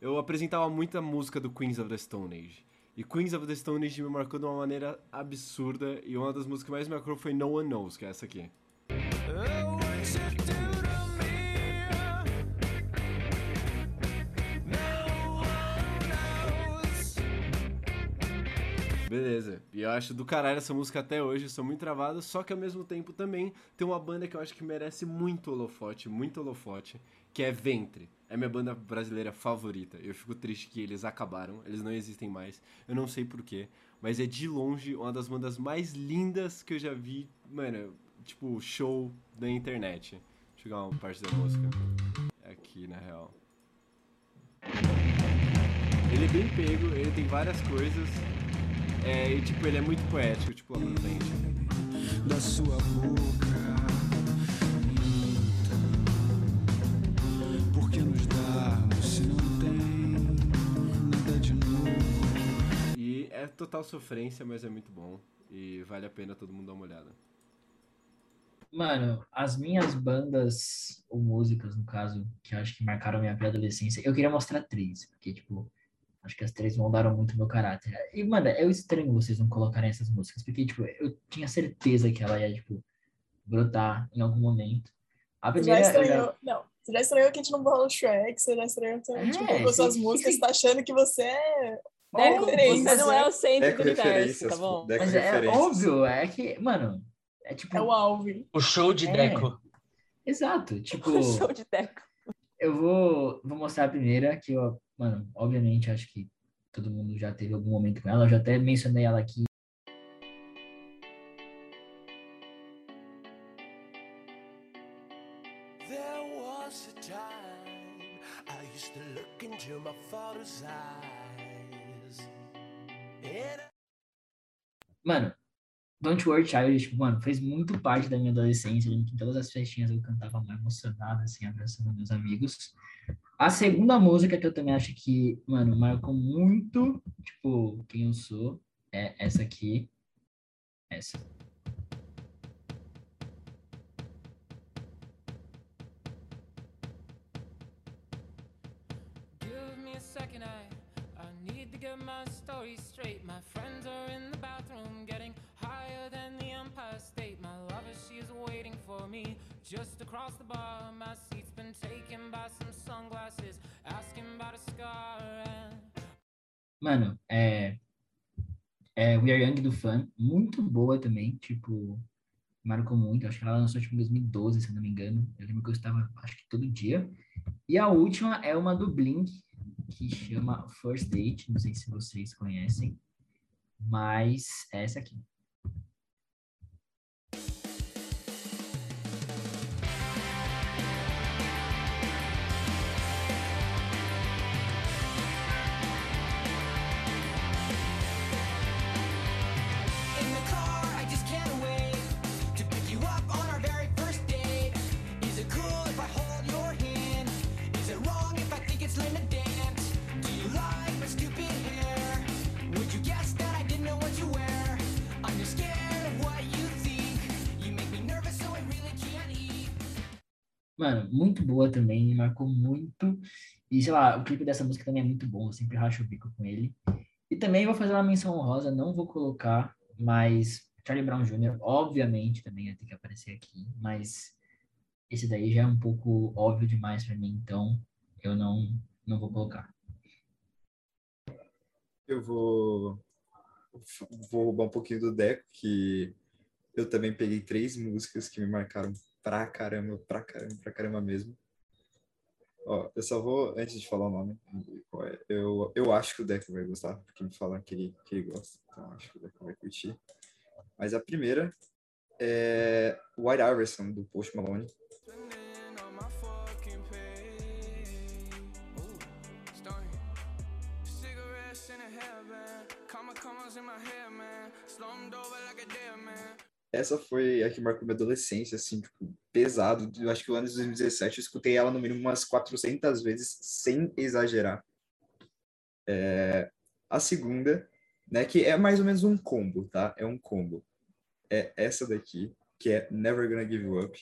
eu apresentava muita música do Queens of the Stone Age. E Queens of the Stone Age me marcou de uma maneira absurda, e uma das músicas que mais me marcou foi No One Knows, que é essa aqui. Beleza, e eu acho do caralho essa música até hoje, eu sou muito travado, só que ao mesmo tempo também tem uma banda que eu acho que merece muito holofote, que é Ventre. É minha banda brasileira favorita, eu fico triste que eles acabaram, eles não existem mais, eu não sei porquê, mas é de longe uma das bandas mais lindas que eu já vi, mano, tipo, show da internet. Deixa eu pegar uma parte da música aqui, na real. Ele é bem pego, ele tem várias coisas... e, tipo, ele é muito poético, tipo, da sua boca, porque nos dá se não tem nada de novo. total sofrência, mas é muito bom. E vale a pena todo mundo dar uma olhada. Mano, as minhas bandas, ou músicas, no caso, que eu acho que marcaram minha pré-adolescência, eu queria mostrar três, porque, tipo, acho que as três moldaram muito o meu caráter. E, mano, é estranho vocês não colocarem essas músicas, porque, tipo, eu tinha certeza que ela ia, tipo, brotar em algum momento. A primeira... Você já estranhou que a gente não bola o Shrek, você já estranhou que a gente não colocou suas músicas, tá achando que você é... Deco, você não é o centro Deco do universo, tá bom? Deco mas é óbvio, é que, mano, é tipo... É o Alvin. O show de Deco. Exato, tipo... O show de Deco. Eu vou mostrar a primeira, que eu, mano, obviamente, acho que todo mundo já teve algum momento com ela, eu já até mencionei ela aqui. Mano, Don't Worry Child, tipo, mano, fez muito parte da minha adolescência. Em todas as festinhas eu cantava mais emocionado, assim, abraçando meus amigos. A segunda música que eu também acho que, mano, marcou muito, tipo, quem eu sou, é essa aqui. Essa. Give me a second, I need to get my story straight. My friends are in the bathroom getting higher than the Empire State. My lover, she is waiting for me just across the bar. My seat's been taken by some sunglasses asking about a scar. Mano, é We Are Young do Fun, muito boa também, tipo, marcou muito. Acho que ela lançou tipo em 2012, se eu não me engano. Eu lembro que eu estava, acho que todo dia. E a última é uma do Blink, que chama First Date, não sei se vocês conhecem, mas é essa aqui. Mano, muito boa também, me marcou muito. E, sei lá, o clipe dessa música também é muito bom, eu sempre racho o bico com ele. E também vou fazer uma menção honrosa, não vou colocar, mas Charlie Brown Jr., obviamente, também ia ter que aparecer aqui, mas esse daí já é um pouco óbvio demais pra mim, então eu não vou colocar. Eu vou roubar um pouquinho do Deco, que eu também peguei três músicas que me marcaram pra caramba mesmo. Ó, eu só vou, antes de falar o nome, eu acho que o Deco vai gostar, porque me fala que ele gosta, então acho que o Deco vai curtir. Mas a primeira é White Iverson, do Post Malone. Essa foi a que marcou minha adolescência, assim, tipo, pesado. Eu acho que o ano de 2017 eu escutei ela no mínimo umas 400 vezes, sem exagerar. A segunda, né, que é mais ou menos um combo, tá? É um combo. É essa daqui, que é Never Gonna Give You Up.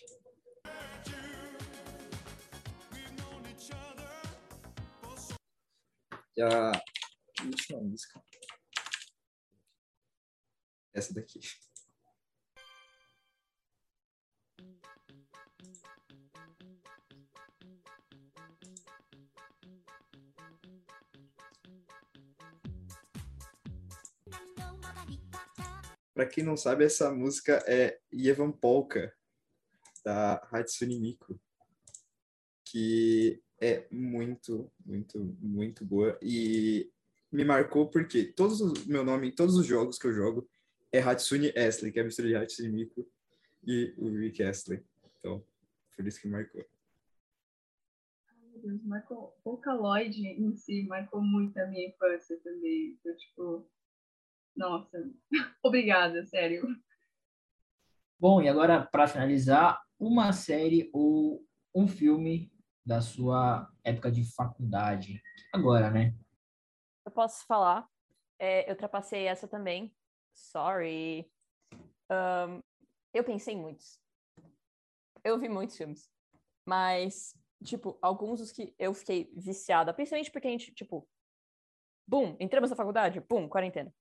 E a última música. Essa daqui. Pra quem não sabe, essa música é Yevan Polka, da Hatsune Miku, que é muito, muito, muito boa. E me marcou porque meu nome em todos os jogos que eu jogo é Hatsune Astley, que é a mistura de Hatsune Miku e o Rick Astley. Então, por isso que marcou. Ai, meu Deus, marcou. O Vocaloid em si marcou muito a minha infância também. Então, tipo... Nossa, obrigada, sério. Bom, e agora para finalizar, uma série ou um filme da sua época de faculdade. Agora, né? Eu posso falar. Eu trapacei essa também. Sorry. Eu pensei em muitos. Eu vi muitos filmes. Mas, tipo, alguns dos que eu fiquei viciada. Principalmente porque a gente, tipo... Bum! Entramos na faculdade. Bum! Quarentena.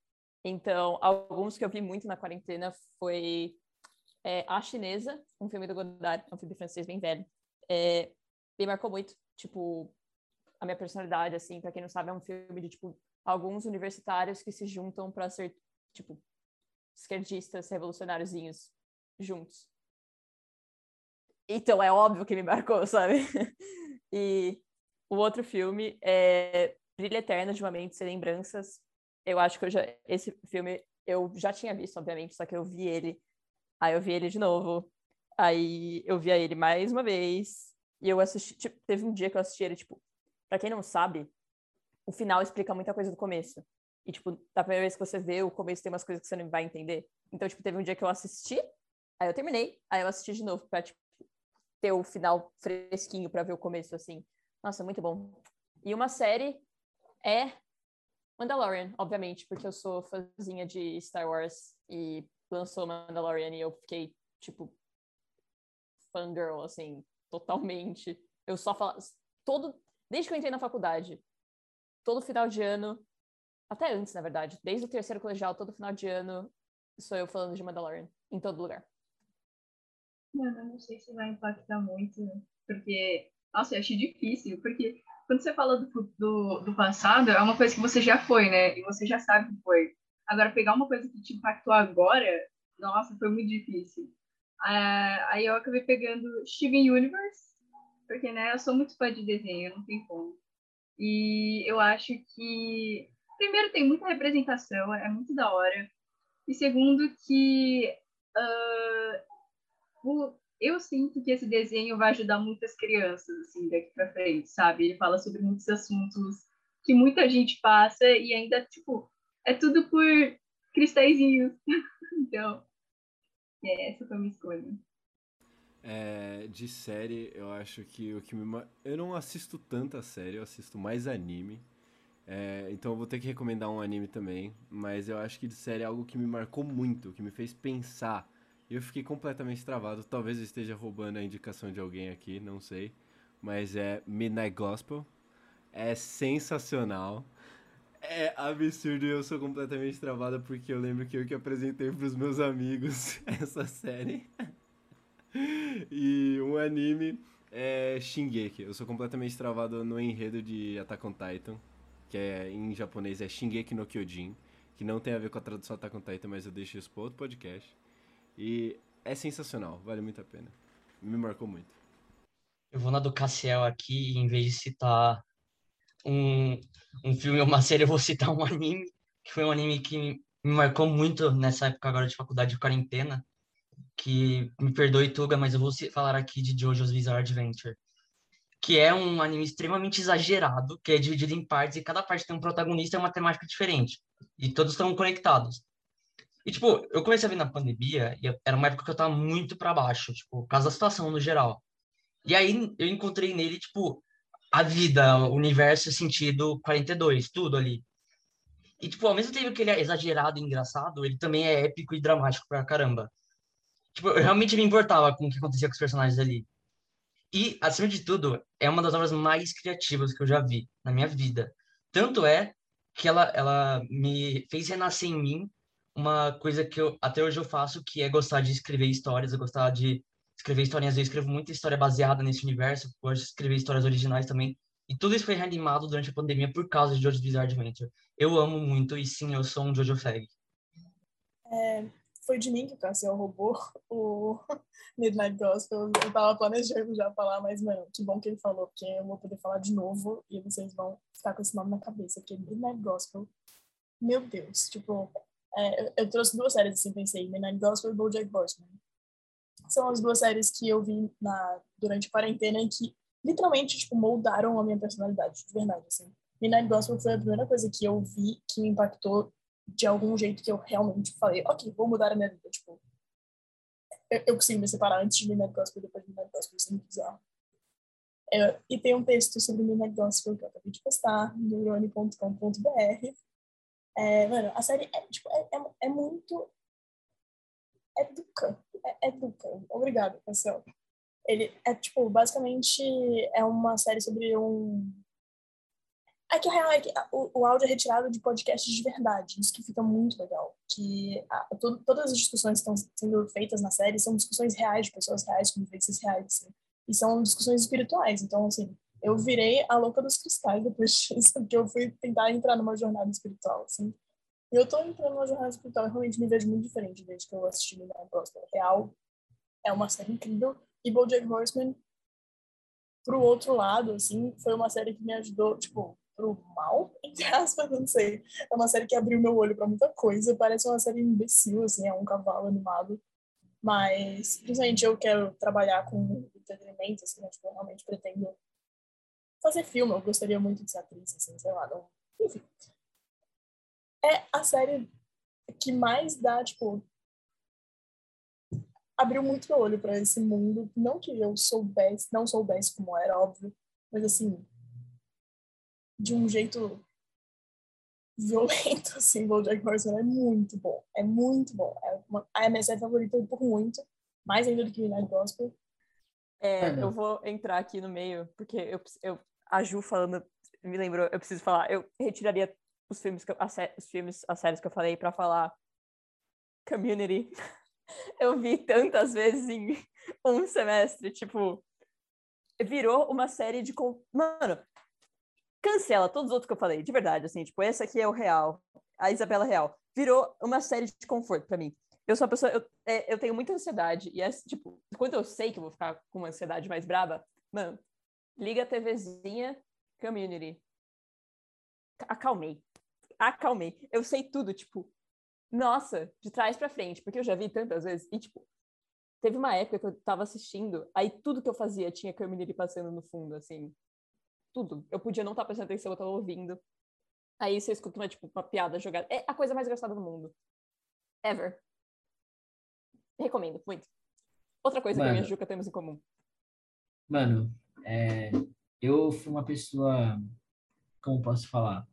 Então, alguns que eu vi muito na quarentena foi... A Chinesa, um filme do Godard. Um filme francês bem velho. Me marcou muito, tipo... A minha personalidade, assim, pra quem não sabe, é um filme de, tipo... alguns universitários que se juntam para ser, tipo, esquerdistas, revolucionáriozinhos juntos. Então, é óbvio que me marcou, sabe? E o outro filme é Brilho Eterno de uma Mente Sem Lembranças. Eu acho que esse filme eu já tinha visto, obviamente, só que eu vi ele. Aí eu vi ele de novo. Aí eu via ele mais uma vez. E eu assisti, tipo, teve um dia que eu assisti ele, tipo, pra quem não sabe... O final explica muita coisa do começo. E, tipo, da primeira vez que você vê, o começo tem umas coisas que você não vai entender. Então, tipo, teve um dia que eu assisti, aí eu terminei, aí eu assisti de novo pra, tipo, ter o final fresquinho pra ver o começo, assim. Nossa, muito bom. E uma série é Mandalorian, obviamente, porque eu sou fãzinha de Star Wars e lançou Mandalorian e eu fiquei, tipo, fangirl, assim, totalmente. Eu só falo... Desde que eu entrei na faculdade... Todo final de ano, até antes, na verdade, desde o terceiro colegial, todo final de ano, sou eu falando de Mandalorian, em todo lugar. Mano, eu não sei se vai impactar muito, porque, nossa, eu achei difícil, porque quando você fala do passado, é uma coisa que você já foi, né? E você já sabe que foi. Agora, pegar uma coisa que te impactou agora, nossa, foi muito difícil. Aí eu acabei pegando Steven Universe, porque, né, eu sou muito fã de desenho, não tem como. E eu acho que, primeiro, tem muita representação, é muito da hora. E segundo que eu sinto que esse desenho vai ajudar muitas crianças, assim, daqui pra frente, sabe? Ele fala sobre muitos assuntos que muita gente passa e ainda, tipo, é tudo por cristalzinhos. Então, essa foi a minha escolha. De série, eu acho que o que me... Eu não assisto tanta série, eu assisto mais anime. Então eu vou ter que recomendar um anime também. Mas eu acho que de série é algo que me marcou muito, que me fez pensar. Eu fiquei completamente travado. Talvez eu esteja roubando a indicação de alguém aqui, não sei. Mas é Midnight Gospel. É sensacional. É absurdo e eu sou completamente travada porque eu lembro que eu que apresentei pros meus amigos essa série. E um anime é Shingeki. Eu sou completamente travado no enredo de Attack on Titan, que em japonês é Shingeki no Kyojin, que não tem a ver com a tradução Attack on Titan, mas eu deixo isso para outro podcast. E é sensacional, vale muito a pena. Me marcou muito. Eu vou na do Cassiel aqui, e em vez de citar um filme ou uma série, eu vou citar um anime, que foi um anime que me marcou muito nessa época agora de faculdade de quarentena. Que me perdoe, Tuga, mas eu vou falar aqui de Jojo's Bizarre Adventure, que é um anime extremamente exagerado, que é dividido em partes e cada parte tem um protagonista e uma temática diferente, e todos estão conectados. E, tipo, eu comecei a ver na pandemia, e era uma época que eu tava muito pra baixo, tipo, por causa da situação no geral. E aí eu encontrei nele, tipo, a vida, o universo, sentido 42, tudo ali. E, tipo, ao mesmo tempo que ele é exagerado e engraçado, ele também é épico e dramático pra caramba. Tipo, eu realmente me importava com o que acontecia com os personagens ali. E, acima de tudo, é uma das obras mais criativas que eu já vi na minha vida. Tanto é que ela me fez renascer em mim uma coisa que até hoje eu faço, que é gostar de escrever histórias. Eu gostava de escrever historinhas. Eu escrevo muita história baseada nesse universo. Eu gosto de escrever histórias originais também. E tudo isso foi reanimado durante a pandemia por causa de Jojo's Bizarre Adventure. Eu amo muito e, sim, eu sou um Jojo fag. Foi de mim que o Cassiel roubou o Midnight Gospel. Eu tava planejando já falar, mas, mano, que bom que ele falou, porque eu vou poder falar de novo e vocês vão ficar com esse nome na cabeça, porque Midnight Gospel, meu Deus, tipo, eu trouxe duas séries assim, pensei, Midnight Gospel e BoJack Horseman. São as duas séries que eu vi durante a quarentena e que literalmente, tipo, moldaram a minha personalidade, de verdade, assim. Midnight Gospel foi a primeira coisa que eu vi que me impactou de algum jeito que eu realmente falei, ok, vou mudar a minha vida, tipo, eu consigo me separar antes de Midnight Gospel e depois de Midnight Gospel, isso é muito bizarro. E tem um texto sobre Midnight Gospel que eu acabei de postar, neurônio.com.br, Mano, a série é muito... É do campo. É do campo. Obrigada, Cassiel. Ele é, tipo, basicamente é uma série sobre um... É que a real é que o áudio é retirado de podcasts de verdade. Isso que fica muito legal. Que todas as discussões que estão sendo feitas na série são discussões reais, de pessoas reais, com vivências reais, assim. E são discussões espirituais. Então, assim, eu virei a louca dos cristais depois disso, porque eu fui tentar entrar numa jornada espiritual, assim. E eu tô entrando numa jornada espiritual e realmente me vejo muito diferente desde que eu assisti Minecraft. Real é uma série incrível. E BoJack Horseman, pro outro lado, assim, foi uma série que me ajudou, tipo... pro mal, entre aspas, não sei. É uma série que abriu meu olho pra muita coisa. Parece uma série imbecil, assim, é um cavalo animado. Mas, principalmente, eu quero trabalhar com entretenimento, assim, né? Tipo, eu realmente pretendo fazer filme. Eu gostaria muito de ser atriz, assim, sei lá. Não... Enfim. É a série que mais dá, tipo... Abriu muito meu olho pra esse mundo. Não que eu soubesse, não soubesse como era, óbvio. Mas, assim... de um jeito violento, assim, BoJack Horseman é muito bom, é muito bom. É a minha série favorita por muito, mais ainda do que Midnight Gospel. Eu vou entrar aqui no meio, porque a Ju falando, me lembrou, eu preciso falar, eu retiraria os filmes, as séries que eu falei pra falar Community. Eu vi tantas vezes em um semestre, tipo, virou uma série de... Mano... Cancela todos os outros que eu falei, de verdade, assim, tipo, esse aqui é o real, a Isabela real. Virou uma série de conforto pra mim. Eu sou uma pessoa, eu tenho muita ansiedade, e tipo, quando eu sei que eu vou ficar com uma ansiedade mais braba, mano, liga a TVzinha, Community. Acalmei. Eu sei tudo, tipo, nossa, de trás pra frente, porque eu já vi tantas vezes, e tipo, teve uma época que eu tava assistindo, aí tudo que eu fazia tinha Community passando no fundo, assim. Tudo. Eu podia não estar prestando atenção, eu estava ouvindo. Aí você escuta uma piada jogada. É a coisa mais engraçada do mundo. Ever. Recomendo, muito. Outra coisa, mano, que eu e a Juca temos em comum. Mano, eu fui uma pessoa, como posso falar,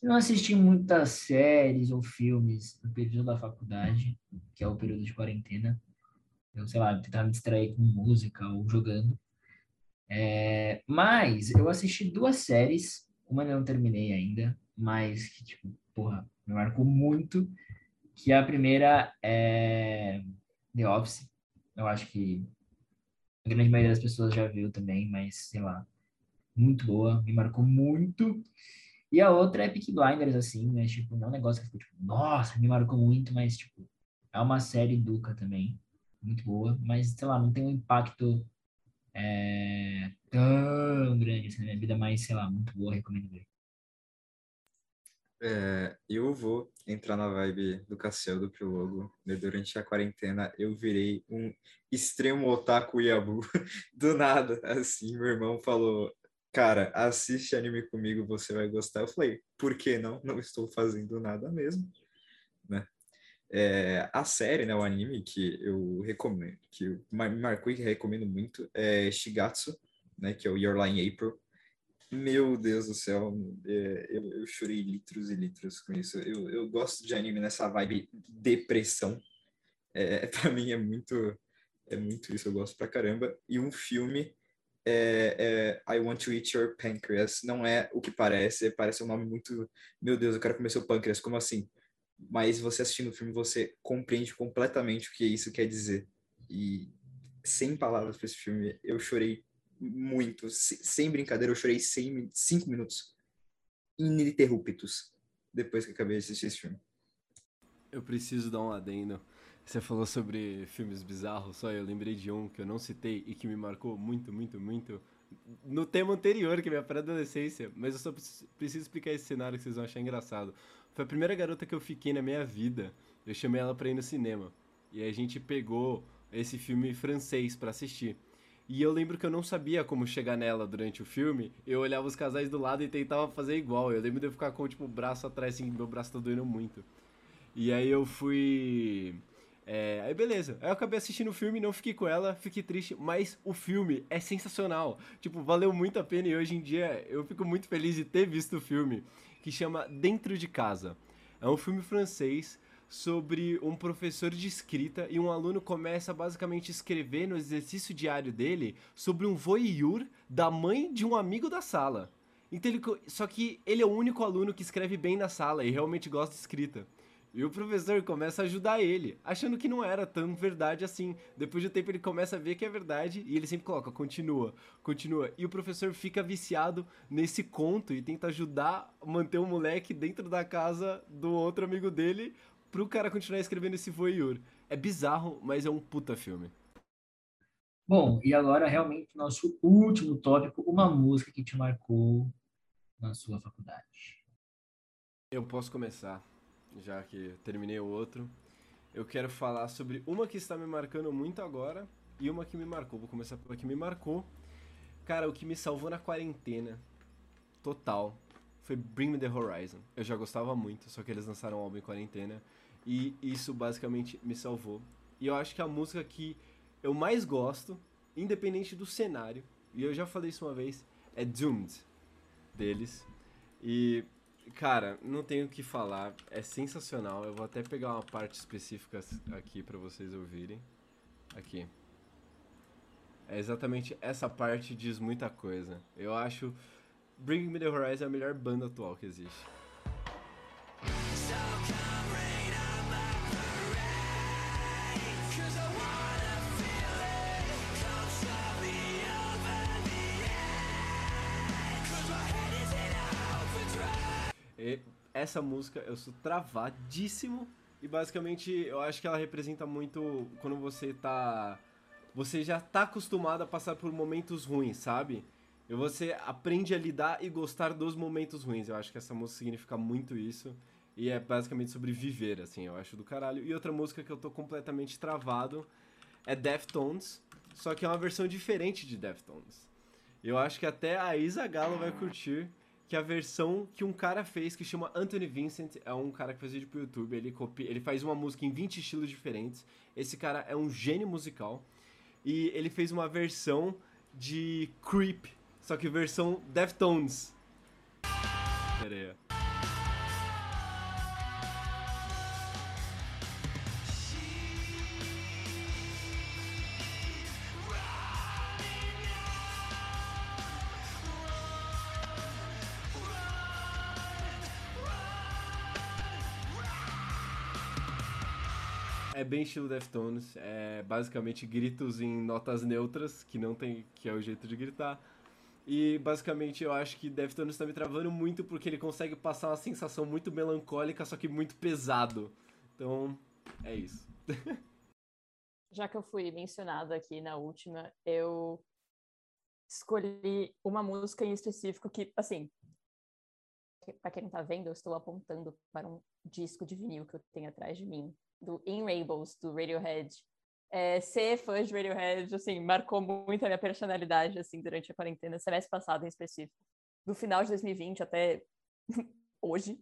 que não assisti muitas séries ou filmes no período da faculdade, que é o período de quarentena. Eu, sei lá, tentava me distrair com música ou jogando. Mas eu assisti duas séries, uma eu não terminei ainda, mas que, tipo, porra, me marcou muito, que a primeira é The Office. Eu acho que a grande maioria das pessoas já viu também, mas, sei lá, muito boa, me marcou muito. E a outra é Peaky Blinders, assim, né, tipo, não é um negócio que ficou, tipo, nossa, me marcou muito, mas, tipo, é uma série educa também, muito boa, mas, sei lá, não tem um impacto... tão grande assim na minha vida, mas sei lá, muito boa, recomendo ver. Eu vou entrar na vibe do Cassiel, do Piólogo. Durante a quarentena eu virei um extremo otaku yabu. Do nada, assim, meu irmão falou: cara, assiste anime comigo, você vai gostar. Eu falei: por que não? Não estou fazendo nada mesmo, né? A série, né, o anime que eu recomendo, que me marcou e que recomendo muito, é Shigatsu, né, que é o Your Lie in April. Meu Deus do céu, eu chorei litros e litros com isso. Eu gosto de anime nessa vibe depressão. Pra mim é muito isso, eu gosto pra caramba. E um filme I Want to Eat Your Pancreas. Não é o que parece um nome muito... Meu Deus, eu quero comer seu pâncreas, como assim? Mas você assistindo o filme, você compreende completamente o que isso quer dizer. E sem palavras para esse filme, eu chorei muito. Sem brincadeira, eu chorei 5 minutos ininterruptos depois que acabei de assistir esse filme. Eu preciso dar um adendo. Você falou sobre filmes bizarros, só eu lembrei de um que eu não citei e que me marcou muito, muito, muito no tema anterior, que é minha pré-adolescência. Mas eu só preciso explicar esse cenário que vocês vão achar engraçado. Foi a primeira garota que eu fiquei na minha vida. Eu chamei ela pra ir no cinema. E a gente pegou esse filme francês pra assistir. E eu lembro que eu não sabia como chegar nela durante o filme. Eu olhava os casais do lado e tentava fazer igual. Eu lembro de eu ficar com, tipo, o braço atrás, assim, meu braço tá doendo muito. E aí eu fui... Aí beleza, aí eu acabei assistindo o filme, não fiquei com ela, fiquei triste, mas o filme é sensacional. Tipo, valeu muito a pena e hoje em dia eu fico muito feliz de ter visto o filme, que chama Dentro de Casa. É um filme francês sobre um professor de escrita e um aluno começa basicamente a escrever no exercício diário dele sobre um voyeur da mãe de um amigo da sala. Então ele, só que ele é o único aluno que escreve bem na sala e realmente gosta de escrita. E o professor começa a ajudar ele, achando que não era tão verdade assim. Depois de um tempo ele começa a ver que é verdade e ele sempre coloca, continua, continua. E o professor fica viciado nesse conto e tenta ajudar a manter o moleque dentro da casa do outro amigo dele pro cara continuar escrevendo esse voyeur. É bizarro, mas é um puta filme. Bom, e agora realmente nosso último tópico, uma música que te marcou na sua faculdade. Eu posso começar. Já que terminei o outro, eu quero falar sobre uma que está me marcando muito agora e uma que me marcou. Vou começar pela que me marcou. Cara, o que me salvou na quarentena total foi Bring Me The Horizon. Eu já gostava muito, só que eles lançaram um álbum em quarentena e isso basicamente me salvou. E eu acho que a música que eu mais gosto, independente do cenário, e eu já falei isso uma vez, é Doomed, deles. E... cara, não tenho o que falar, é sensacional. Eu vou até pegar uma parte específica aqui pra vocês ouvirem. Aqui. É exatamente essa parte, diz muita coisa. Eu acho Bring Me The Horizon a melhor banda atual que existe. Essa música eu sou travadíssimo e basicamente eu acho que ela representa muito quando você tá... você já tá acostumado a passar por momentos ruins, sabe? E você aprende a lidar e gostar dos momentos ruins. Eu acho que essa música significa muito isso e é basicamente sobre viver, assim, eu acho do caralho. E outra música que eu tô completamente travado é Deftones, só que é uma versão diferente de Deftones. Eu acho que até a Isa Galo vai curtir. Que é a versão que um cara fez, que chama Anthony Vincent, é um cara que faz vídeo pro YouTube, ele faz uma música em 20 estilos diferentes, esse cara é um gênio musical, e ele fez uma versão de Creep, só que versão Deftones. Pera aí. É bem estilo Deftones, é basicamente gritos em notas neutras, que não tem, que é o jeito de gritar. E basicamente eu acho que Deftones tá me travando muito porque ele consegue passar uma sensação muito melancólica, só que muito pesado. Então, é isso. Já que eu fui mencionada aqui na última, eu escolhi uma música em específico que, assim, pra quem não tá vendo, eu estou apontando para um disco de vinil que eu tenho atrás de mim. Do In Rainbows, do Radiohead. Ser fã de Radiohead, assim, marcou muito a minha personalidade, assim, durante a quarentena, semestre passado em específico. Do final de 2020 até hoje,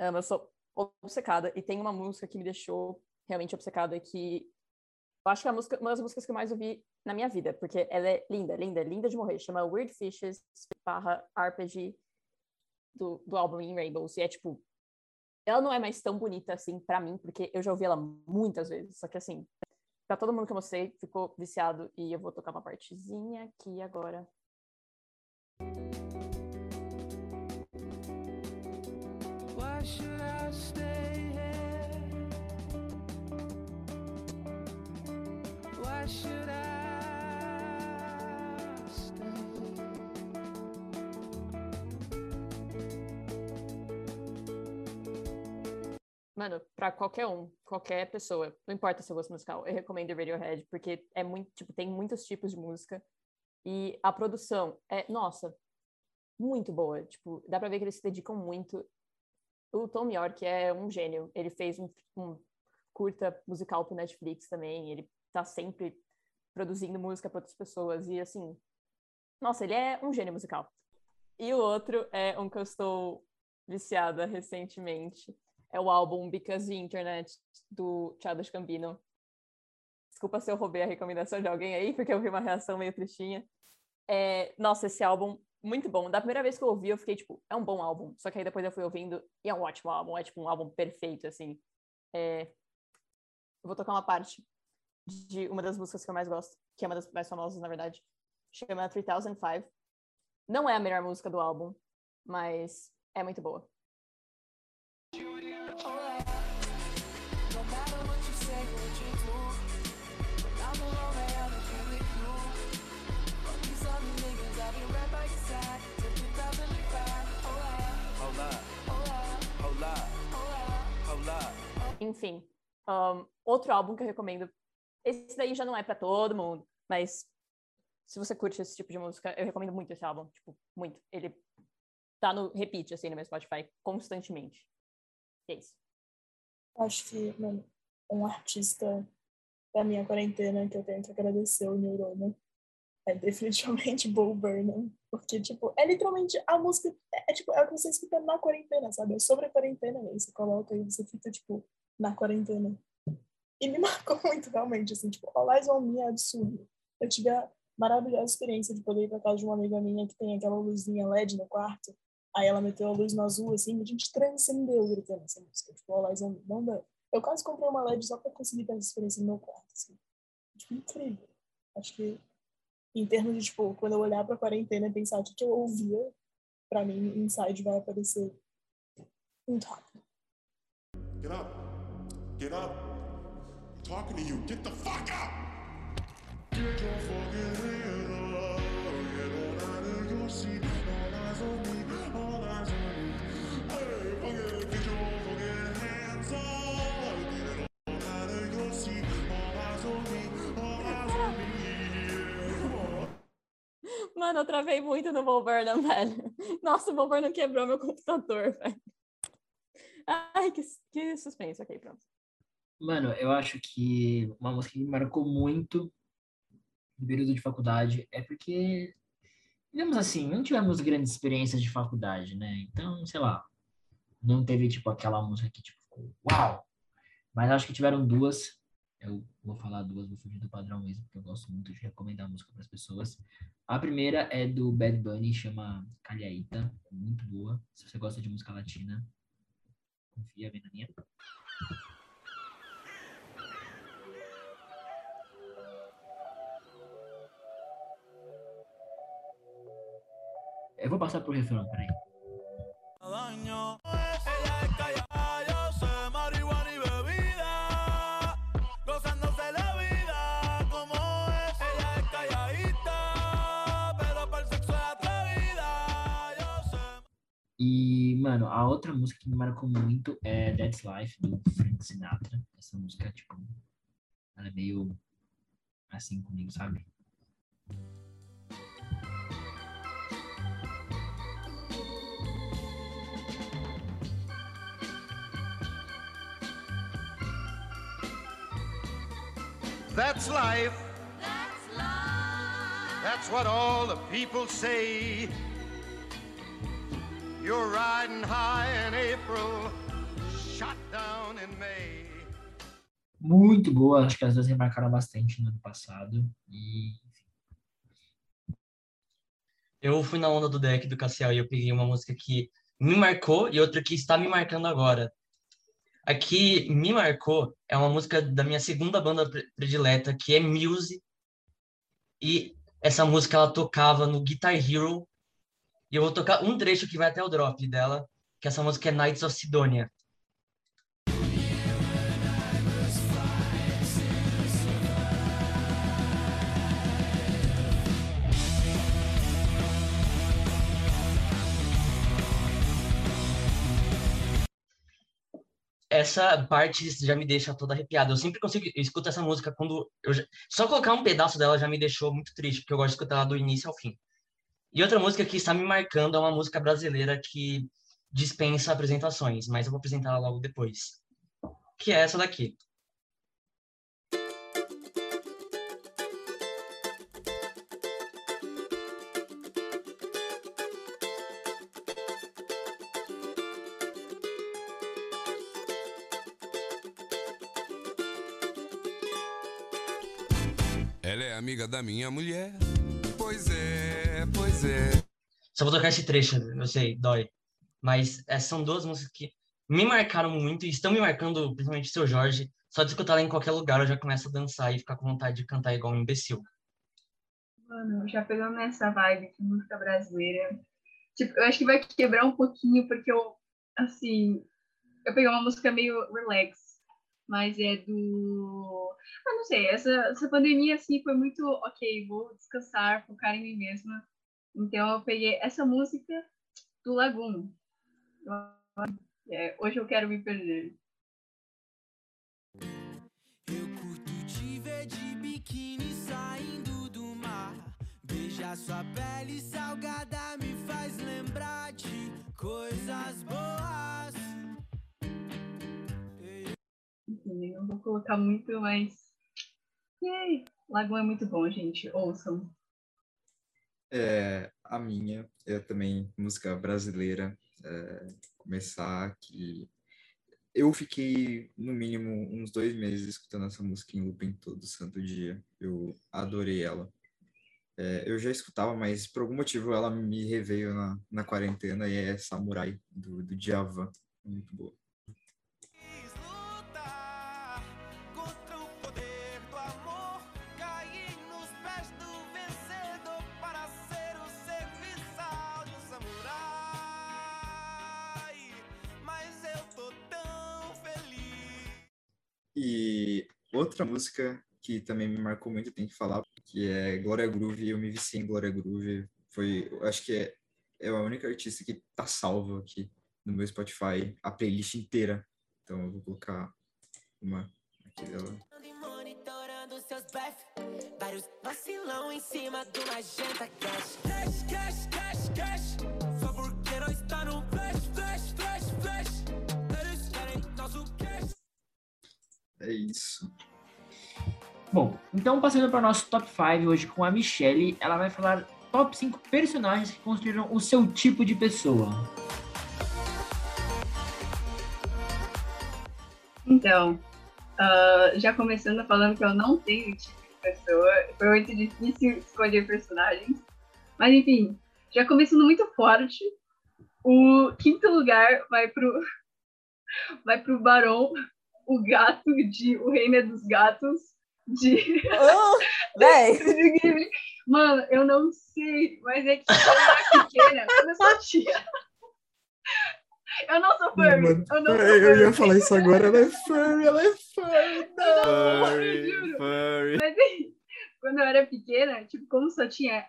eu sou obcecada. E tem uma música que me deixou realmente obcecada, que eu acho que é uma das músicas que eu mais ouvi na minha vida, porque ela é linda, linda, linda de morrer. Chama Weird Fishes, /RPG, do álbum In Rainbows. E é, tipo... ela não é mais tão bonita, assim, pra mim, porque eu já ouvi ela muitas vezes. Só que, assim, pra todo mundo que eu mostrei, ficou viciado. E eu vou tocar uma partezinha aqui agora. Why should I stay here? Why should I... Mano, pra qualquer um, qualquer pessoa, não importa seu gosto musical, eu recomendo Radiohead, porque é muito, tipo, tem muitos tipos de música, e a produção é, nossa, muito boa, tipo, dá pra ver que eles se dedicam muito. O Tom York é um gênio, ele fez um curta musical pro Netflix também, ele tá sempre produzindo música pra outras pessoas, e assim, nossa, ele é um gênio musical. E o outro é um que eu estou viciada recentemente, é o álbum Because the Internet, do Childish Gambino. Desculpa se eu roubei a recomendação de alguém aí, porque eu vi uma reação meio tristinha. Nossa, esse álbum muito bom. Da primeira vez que eu ouvi, eu fiquei, tipo, é um bom álbum. Só que aí depois eu fui ouvindo e é um ótimo álbum. É, tipo, um álbum perfeito, assim. Eu vou tocar uma parte de uma das músicas que eu mais gosto, que é uma das mais famosas, na verdade. Chama 3005. Não é a melhor música do álbum, mas é muito boa. Enfim, outro álbum que eu recomendo. Esse daí já não é pra todo mundo, mas se você curte esse tipo de música, eu recomendo muito esse álbum, tipo, muito. Ele tá no repeat, assim, no meu Spotify, constantemente. E é isso. Acho que, mano, um artista da minha quarentena que eu tenho que agradecer, o Neurônio, é definitivamente Bo Burnham, porque, tipo, é literalmente a música, tipo, é o que você escuta na quarentena, sabe? É sobre a quarentena mesmo, você coloca e você fica, tipo, na quarentena. E me marcou muito, realmente, assim, tipo, All Eyes on Me é absurdo. Eu tive a maravilhosa experiência de poder ir pra casa de uma amiga minha que tem aquela luzinha LED no quarto, aí ela meteu a luz no azul, assim, e a gente transcendeu gritando essa música, tipo, All Eyes on Me, não deu. Eu quase comprei uma LED só pra conseguir ter essa experiência no meu quarto, assim. Tipo, incrível. Acho que, em termos de, tipo, quando eu olhar pra quarentena e pensar o que eu ouvia, pra mim, Inside vai aparecer muito rápido. Get up! Get up! I'm talking to you! Get the fuck up! Get your fucking head up! Get on out of your seat! All eyes on me! All eyes on me! Hey, fuck it! Get your fucking hands up! Get on out of your seat! All eyes on me! All eyes on me! Mano, eu travei muito no Bo Burnham, velho. Nossa, o Bo Burnham quebrou meu computador, velho. Ai, que suspense. Ok, pronto. Mano, eu acho que uma música que me marcou muito no período de faculdade é porque, digamos assim, não tivemos grandes experiências de faculdade, né? Então, sei lá, não teve, tipo, aquela música que, tipo, ficou uau! Mas acho que tiveram duas. Eu vou falar duas, vou fugir do padrão mesmo, porque eu gosto muito de recomendar música para as pessoas. A primeira é do Bad Bunny, chama Calhaíta, muito boa. Se você gosta de música latina, confia bem na minha. Eu vou passar pro refrão, peraí. E, mano, a outra música que me marcou muito é That's Life, do Frank Sinatra. Essa música, tipo, ela é meio assim comigo, sabe? That's life. That's life. That's what all the people say. You're riding high in April, shot down in May. Muito boa, acho que as duas remarcaram bastante no ano passado. E eu fui na onda do Deco do Cassiel e eu peguei uma música que me marcou e outra que está me marcando agora. A que me marcou é uma música da minha segunda banda predileta, que é Muse. E essa música ela tocava no Guitar Hero. E eu vou tocar um trecho que vai até o drop dela, que essa música é Knights of Sidonia. Essa parte já me deixa toda arrepiada. Eu sempre consigo... Eu escuto essa música quando... Só colocar um pedaço dela já me deixou muito triste, porque eu gosto de escutar ela do início ao fim. E outra música que está me marcando é uma música brasileira que dispensa apresentações, mas eu vou apresentá-la logo depois, que é essa daqui. Ela é amiga da minha mulher. Pois é, pois é. Só vou tocar esse trecho, eu sei, dói. Mas são duas músicas que me marcaram muito e estão me marcando, principalmente Seu Jorge. Só de escutar ela em qualquer lugar, eu já começo a dançar e ficar com vontade de cantar igual um imbecil. Mano, já pegando nessa vibe de música brasileira. Tipo, eu acho que vai quebrar um pouquinho, porque eu, assim... Eu peguei uma música meio relax, mas é do... Ah, não sei, essa pandemia, assim, foi muito... Ok, vou descansar, focar em mim mesma. Então, eu peguei essa música do Lagoon. É, Hoje Eu Quero Me Perder. Eu curto te ver de biquíni saindo do mar. Beijar sua pele salgada me faz lembrar de coisas boas. Não vou colocar muito, mas... Yay! Lagoon é muito bom, gente. Ouçam. A minha, eu também, música brasileira. Começar que... Eu fiquei, no mínimo, uns 2 meses escutando essa música em looping todo santo dia. Eu adorei ela. Eu já escutava, mas por algum motivo ela me reveio na quarentena e é Samurai, do Djavan. Muito boa. E outra música que também me marcou muito, tem que falar, que é Glória Groove. Eu me viciei em Glória Groove. Acho que é a única artista que tá salva aqui no meu Spotify, a playlist inteira. Então eu vou colocar uma aqui dela. É isso. Bom, então passando para o nosso top 5 hoje com a Michelle, ela vai falar top 5 personagens que construíram o seu tipo de pessoa. Então, já começando falando que eu não tenho tipo de pessoa, foi muito difícil escolher personagens, mas enfim, já começando muito forte, o quinto lugar vai pro Barão. O gato de O Reino é dos Gatos de... Mano, eu não sei, mas é que eu era pequena, quando eu só tinha... Eu não sou furry, eu não sou furry. Eu ia falar isso agora, ela é furry, não, eu juro. Furry. Mas aí, quando eu era pequena, tipo, como só tinha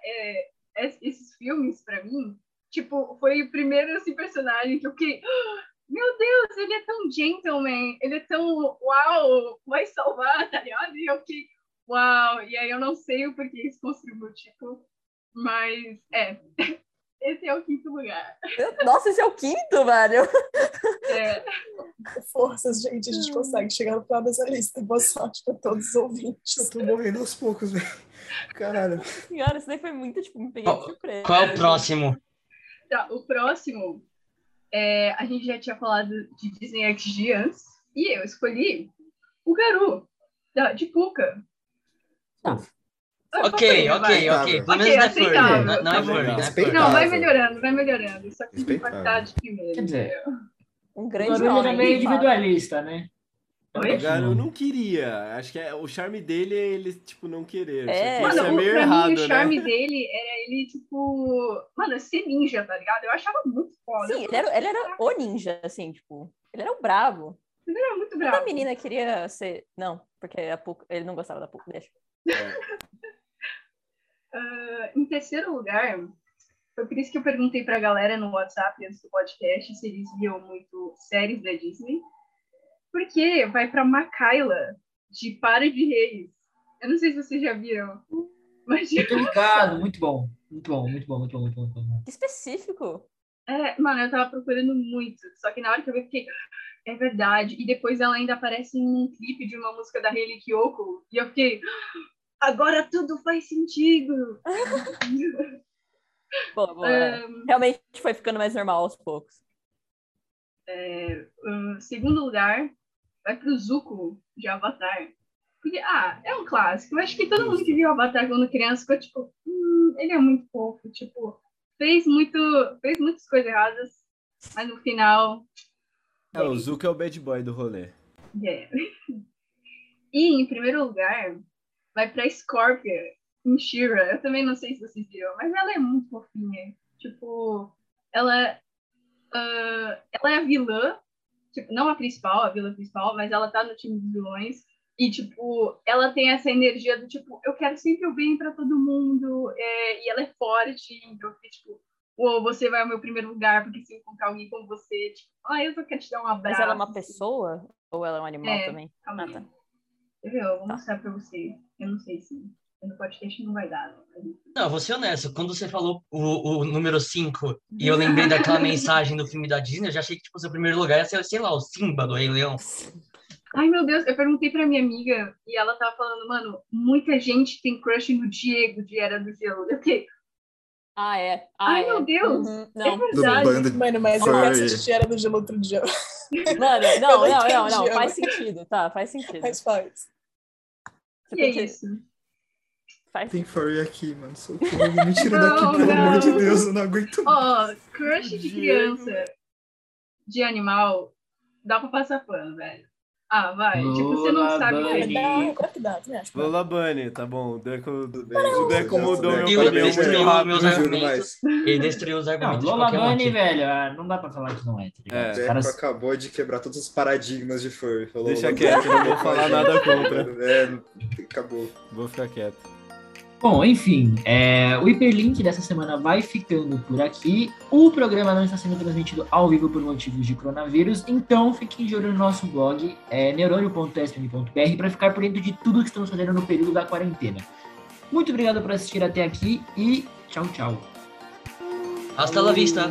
esses filmes pra mim, tipo, foi o primeiro, assim, personagem que eu fiquei... Meu Deus, ele é tão gentleman, ele é tão, uau, vai salvar, tá ligado? E eu fiquei, uau, e aí eu não sei o porquê isso construiu meu tipo, mas esse é o quinto lugar. Nossa, esse é o quinto, velho! Forças, gente, a gente consegue chegar no final dessa lista, boa sorte pra todos os ouvintes. Eu tô morrendo aos poucos, velho, caralho. Nossa senhora, isso daí foi muito, tipo, me peguei de surpresa. Qual é o próximo? Tá, o próximo... a gente já tinha falado de Disney XD antes, e eu escolhi o Garu, de Pucca. Ok. Pelo menos não é furry. Não, vai melhorando. Só que impactado de primeiro. Quer dizer, um grande nome. O Garu era meio individualista, né? O Garu não queria. Acho que o charme dele é ele, tipo, não querer. Mano, é meio errado, mim, né? O charme dele era ele, tipo... Mano, ser ninja, tá ligado? Eu achava muito foda. Sim, ele era o ninja, assim, tipo... Ele era o bravo. Ele era muito bravo. Toda menina queria ser... Não, porque ele não gostava da Pucca. Deixa. Em terceiro lugar, foi por isso que eu perguntei pra galera no WhatsApp antes do podcast se eles viam muito séries da Disney. Porque vai pra Macaila de Para de Reis. Eu não sei se vocês já viram. Mas... Muito ligado, muito bom. Que específico. Mano, eu tava procurando muito. Só que na hora que eu vi, fiquei... É verdade. E depois ela ainda aparece em um clipe de uma música da Hayley Kiyoko. E eu fiquei... Agora tudo faz sentido. Boa. Realmente foi ficando mais normal aos poucos. Segundo lugar... Vai pro Zuko, de Avatar. Porque, é um clássico. Eu acho que todo mundo que viu Avatar quando criança ficou, tipo... ele é muito fofo, tipo... fez muitas coisas erradas, mas no final... É, o Zuko é o bad boy do rolê. Yeah. E, em primeiro lugar, vai pra Scorpia, em She-Ra. Eu também não sei se vocês viram, mas ela é muito fofinha. Tipo, ela é a vilã, tipo, não a principal, a vilã principal, mas ela tá no time dos vilões. E, tipo, ela tem essa energia do tipo, eu quero sempre o bem pra todo mundo. É, e ela é forte, então, tipo... Ou você vai ao meu primeiro lugar, porque se encontrar alguém com você, tipo, eu só quero te dar um abraço. Mas ela é uma pessoa? Ou ela é um animal também? Calma aí. Ah, tá. Eu vou mostrar pra você. Eu não sei se no podcast não vai dar. Não, vou ser honesto. Quando você falou o número 5, e eu lembrei daquela mensagem do filme da Disney, eu já achei que, tipo, seu primeiro lugar ia ser, sei lá, o Simba do Rei Leão. Ai, meu Deus, eu perguntei pra minha amiga, e ela tava falando, mano, muita gente tem crush no Diego, de Era do Gelo. Eu fiquei... Ah, é. Ai, meu Deus. Uhum. Não. É verdade. Mano, mas eu assisti Era do Gelo outro dia. Mano, não. Faz sentido, tá? Faz sentido. Faz. Que é isso? Faz. Tem furry aqui, mano. Socorro. Me tira daqui, pelo amor de Deus. Eu não aguento mais. Ó, crush de criança, de animal, dá pra passar pano, velho. Ah, vai. Lola, tipo, você não sabe o que dá. Lola Bunny, tá bom. O Deco mudou meu argumentos. Ele destruiu os argumentos. Lola Bunny, velho, não dá pra falar que não é. O Deco acabou de quebrar todos os paradigmas de furry. Deixa quieto, não vou falar nada contra. Acabou. Vou ficar quieto. Bom, enfim. O Hiperlink dessa semana vai ficando por aqui. O programa não está sendo transmitido ao vivo por motivos de coronavírus, então fiquem de olho no nosso blog, neurônio.sm.br, para ficar por dentro de tudo que estamos fazendo no período da quarentena. Muito obrigado por assistir até aqui e tchau, tchau. Hasta la vista!